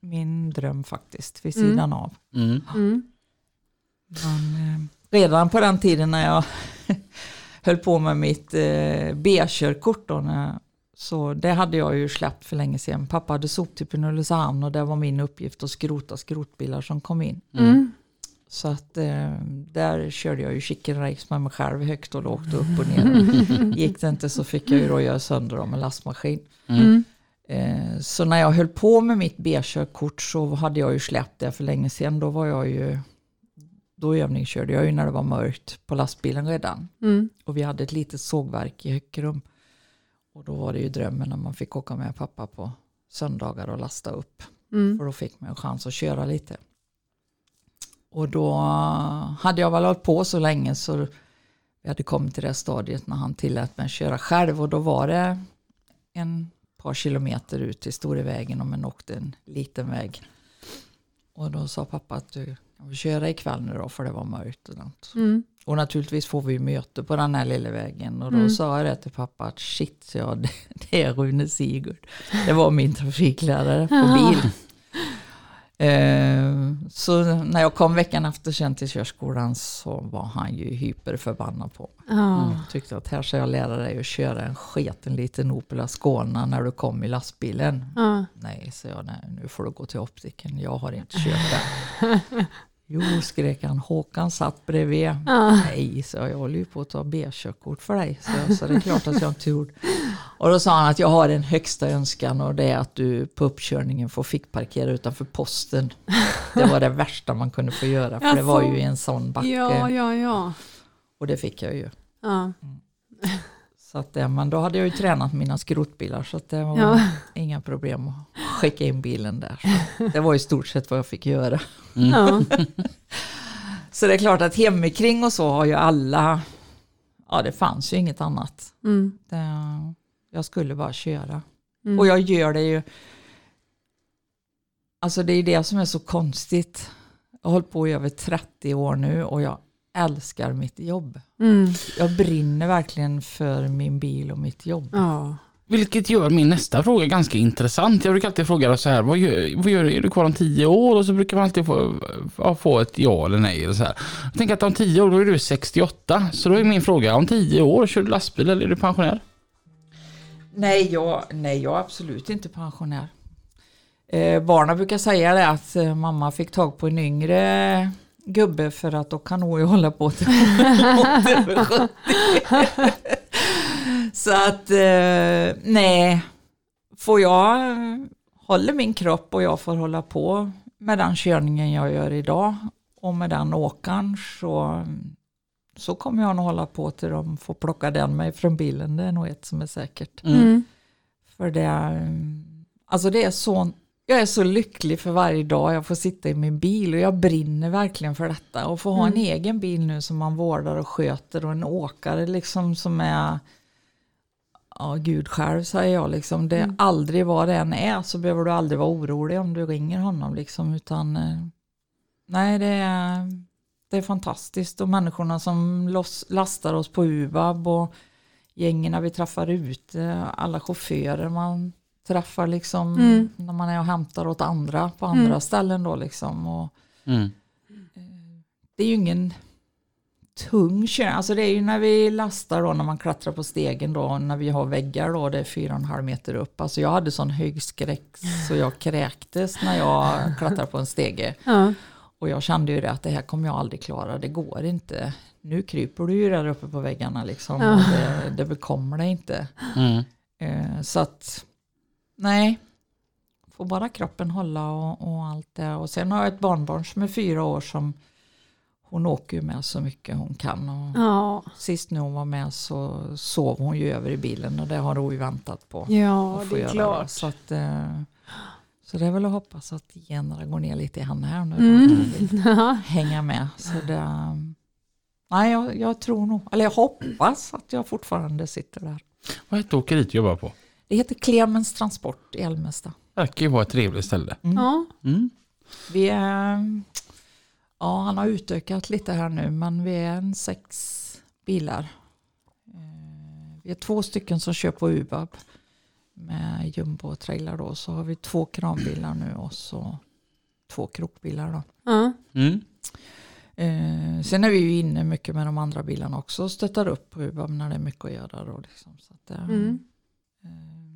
min dröm faktiskt vid sidan av. Mm. Mm. Men, redan på den tiden när jag höll på med mitt B-körkort då, så det hade jag ju släppt för länge sedan. Pappa hade soptippen i Ulricehamn och det var min uppgift att skrota skrotbilar som kom in. Mm. Så att där körde jag ju chicken race med mig själv högt och lågt och upp och ner. Gick det inte så fick jag ju då göra sönder dem med lastmaskin. Mm. Så när jag höll på med mitt B-körkort så hade jag ju släppt det för länge sedan. Då var jag ju, då övningskörde jag ju när det var mörkt på lastbilen redan. Mm. Och vi hade ett litet sågverk i Hökerum. Och då var det ju drömmen när man fick åka med pappa på söndagar och lasta upp. Mm. För då fick man en chans att köra lite. Och då hade jag väl hållit på så länge så jag hade kommit till det stadiet när han tillät mig köra själv. Och då var det en par kilometer ut till Storevägen och man åkte en liten väg. Och då sa pappa att du kan köra ikväll nu då för det var mörkt och något. Mm. Och naturligtvis får vi möte på den här lilla vägen. Och då sa jag det till pappa att shit, ja, det är Rune Sigurd. Det var min trafiklärare på bil. Så när jag kom veckan efter sen till körskolan så var han ju hyperförbannad på mig. Tyckte att här ska jag lära dig att köra en sketen liten Opel Skåna när du kom i lastbilen. Nej, så jag, nu får du gå till optiken, jag har inte köpt den. Jo, skrek han, Håkan satt bredvid. Nej, så jag håller ju på att ta B-körkort för dig. Så det är klart att jag inte gjorde. Och då sa han att jag har en högsta önskan och det är att du på uppkörningen får fickparkera utanför posten. Det var det värsta man kunde få göra för det var ju en sån backe. Ja. Och det fick jag ju. Ja. Så att, men då hade jag ju tränat mina skrotbilar så att det var inga problem att skicka in bilen där. Så det var i stort sett vad jag fick göra. Mm. Ja. Så det är klart att hemikring och så har ju alla, ja det fanns ju inget annat. Mm. Jag skulle bara köra. Mm. Och jag gör det ju. Alltså det är det som är så konstigt. Jag har hållit på i över 30 år nu och jag älskar mitt jobb. Mm. Jag brinner verkligen för min bil och mitt jobb. Ja. Vilket gör min nästa fråga ganska intressant. Jag brukar alltid fråga så här, vad gör är du kvar om 10 år? Och så brukar man alltid få ett ja eller nej. Eller så här. Jag tänker att om 10 år då är du 68. Så då är min fråga, om 10 år kör du lastbil eller är du pensionär? Nej, jag är absolut inte pensionär. Barnen brukar säga det att mamma fick tag på en yngre gubbe för att då kan nog ju hålla på till 70. Så att nej, får jag håller min kropp och jag får hålla på med den körningen jag gör idag och med den åkan så kommer jag nog hålla på till de får plocka den mig från bilen. Det är nog ett som är säkert. Mm. För det är, alltså det är så, jag är så lycklig för varje dag jag får sitta i min bil och jag brinner verkligen för detta. Och få ha en egen bil nu som man vårdar och sköter och en åkare liksom som är, ja Gud själv säger jag liksom. Det aldrig vad det än är så behöver du aldrig vara orolig om du ringer honom liksom utan nej det är fantastiskt och människorna som lastar oss på UBAB och gängerna vi träffar ute, alla chaufförer man träffar liksom när man är och hämtar åt andra på andra ställen då liksom och det är ju ingen tung körning, alltså det är ju när vi lastar då, när man klättrar på stegen då, när vi har väggar då, det är 4,5 meter upp, alltså jag hade sån högskräck så jag kräktes när jag klättrade på en stege. Och jag kände ju det att det här kommer jag aldrig klara, det går inte. Nu kryper du ju där uppe på väggarna liksom. Ja. Det bekommer det inte. Mm. Så att, nej. Får bara kroppen hålla och allt det. Och sen har jag ett barnbarn som är 4 år som hon åker ju med så mycket hon kan. Och ja. Sist när hon var med så sov hon ju över i bilen och det har hon ju väntat på. Ja, det är klart. Så det är väl att hoppas att generna går ner lite i handen här nu. Mm. Hänga med. Så det, nej, jag tror nog, eller jag hoppas att jag fortfarande sitter där. Vad heter åkeriet jobbar på? Det heter Clemens Transport i Älmestad. Verkar ju vara ett trevligt ställe. Mm. Ja. Mm. Vi är, ja, han har utökat lite här nu, men vi är 6 bilar. Vi är 2 stycken som kör på UBAB. Med jumbo och trailer då, så har vi 2 kranbilar nu och så 2 krokbilar då. Mm. Sen är vi ju inne mycket med de andra bilarna också och stöttar upp på UBAB när det är mycket att göra då liksom. Så att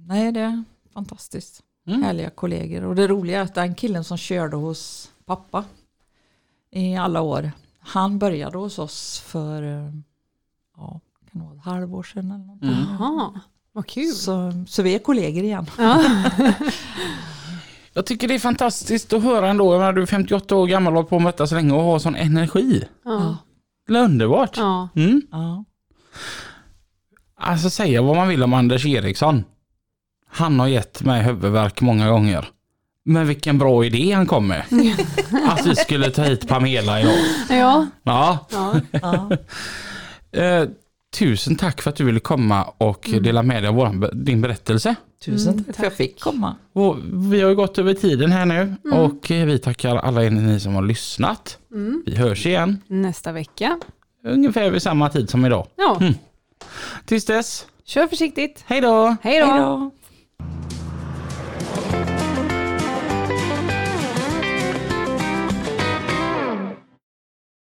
nej, det är fantastiskt. Mm. Härliga kollegor. Och det roliga är att den killen som körde hos pappa i alla år, han började hos oss för kan det vara ett halvår sedan eller någonting. Jaha. Vad kul. Så vi är kollegor igen. Ja. Jag tycker det är fantastiskt att höra ändå. När du är 58 år gammal och håller på med detta så länge och har sån energi. Ja. Underbart. Ja. Mm. Ja. Alltså säga vad man vill om Anders Eriksson. Han har gett mig huvudvärk många gånger. Men vilken bra idé han kom med. Att vi skulle ta hit Pamela idag. Ja. Ja. Ja. Tusen tack för att du ville komma och dela med dig av din berättelse. Tusen tack för att jag fick komma. Och vi har ju gått över tiden här nu. Mm. Och vi tackar alla ni som har lyssnat. Mm. Vi hörs igen. Nästa vecka. Ungefär vid samma tid som idag. Ja. Mm. Tills dess. Kör försiktigt. Hej då. Hej då.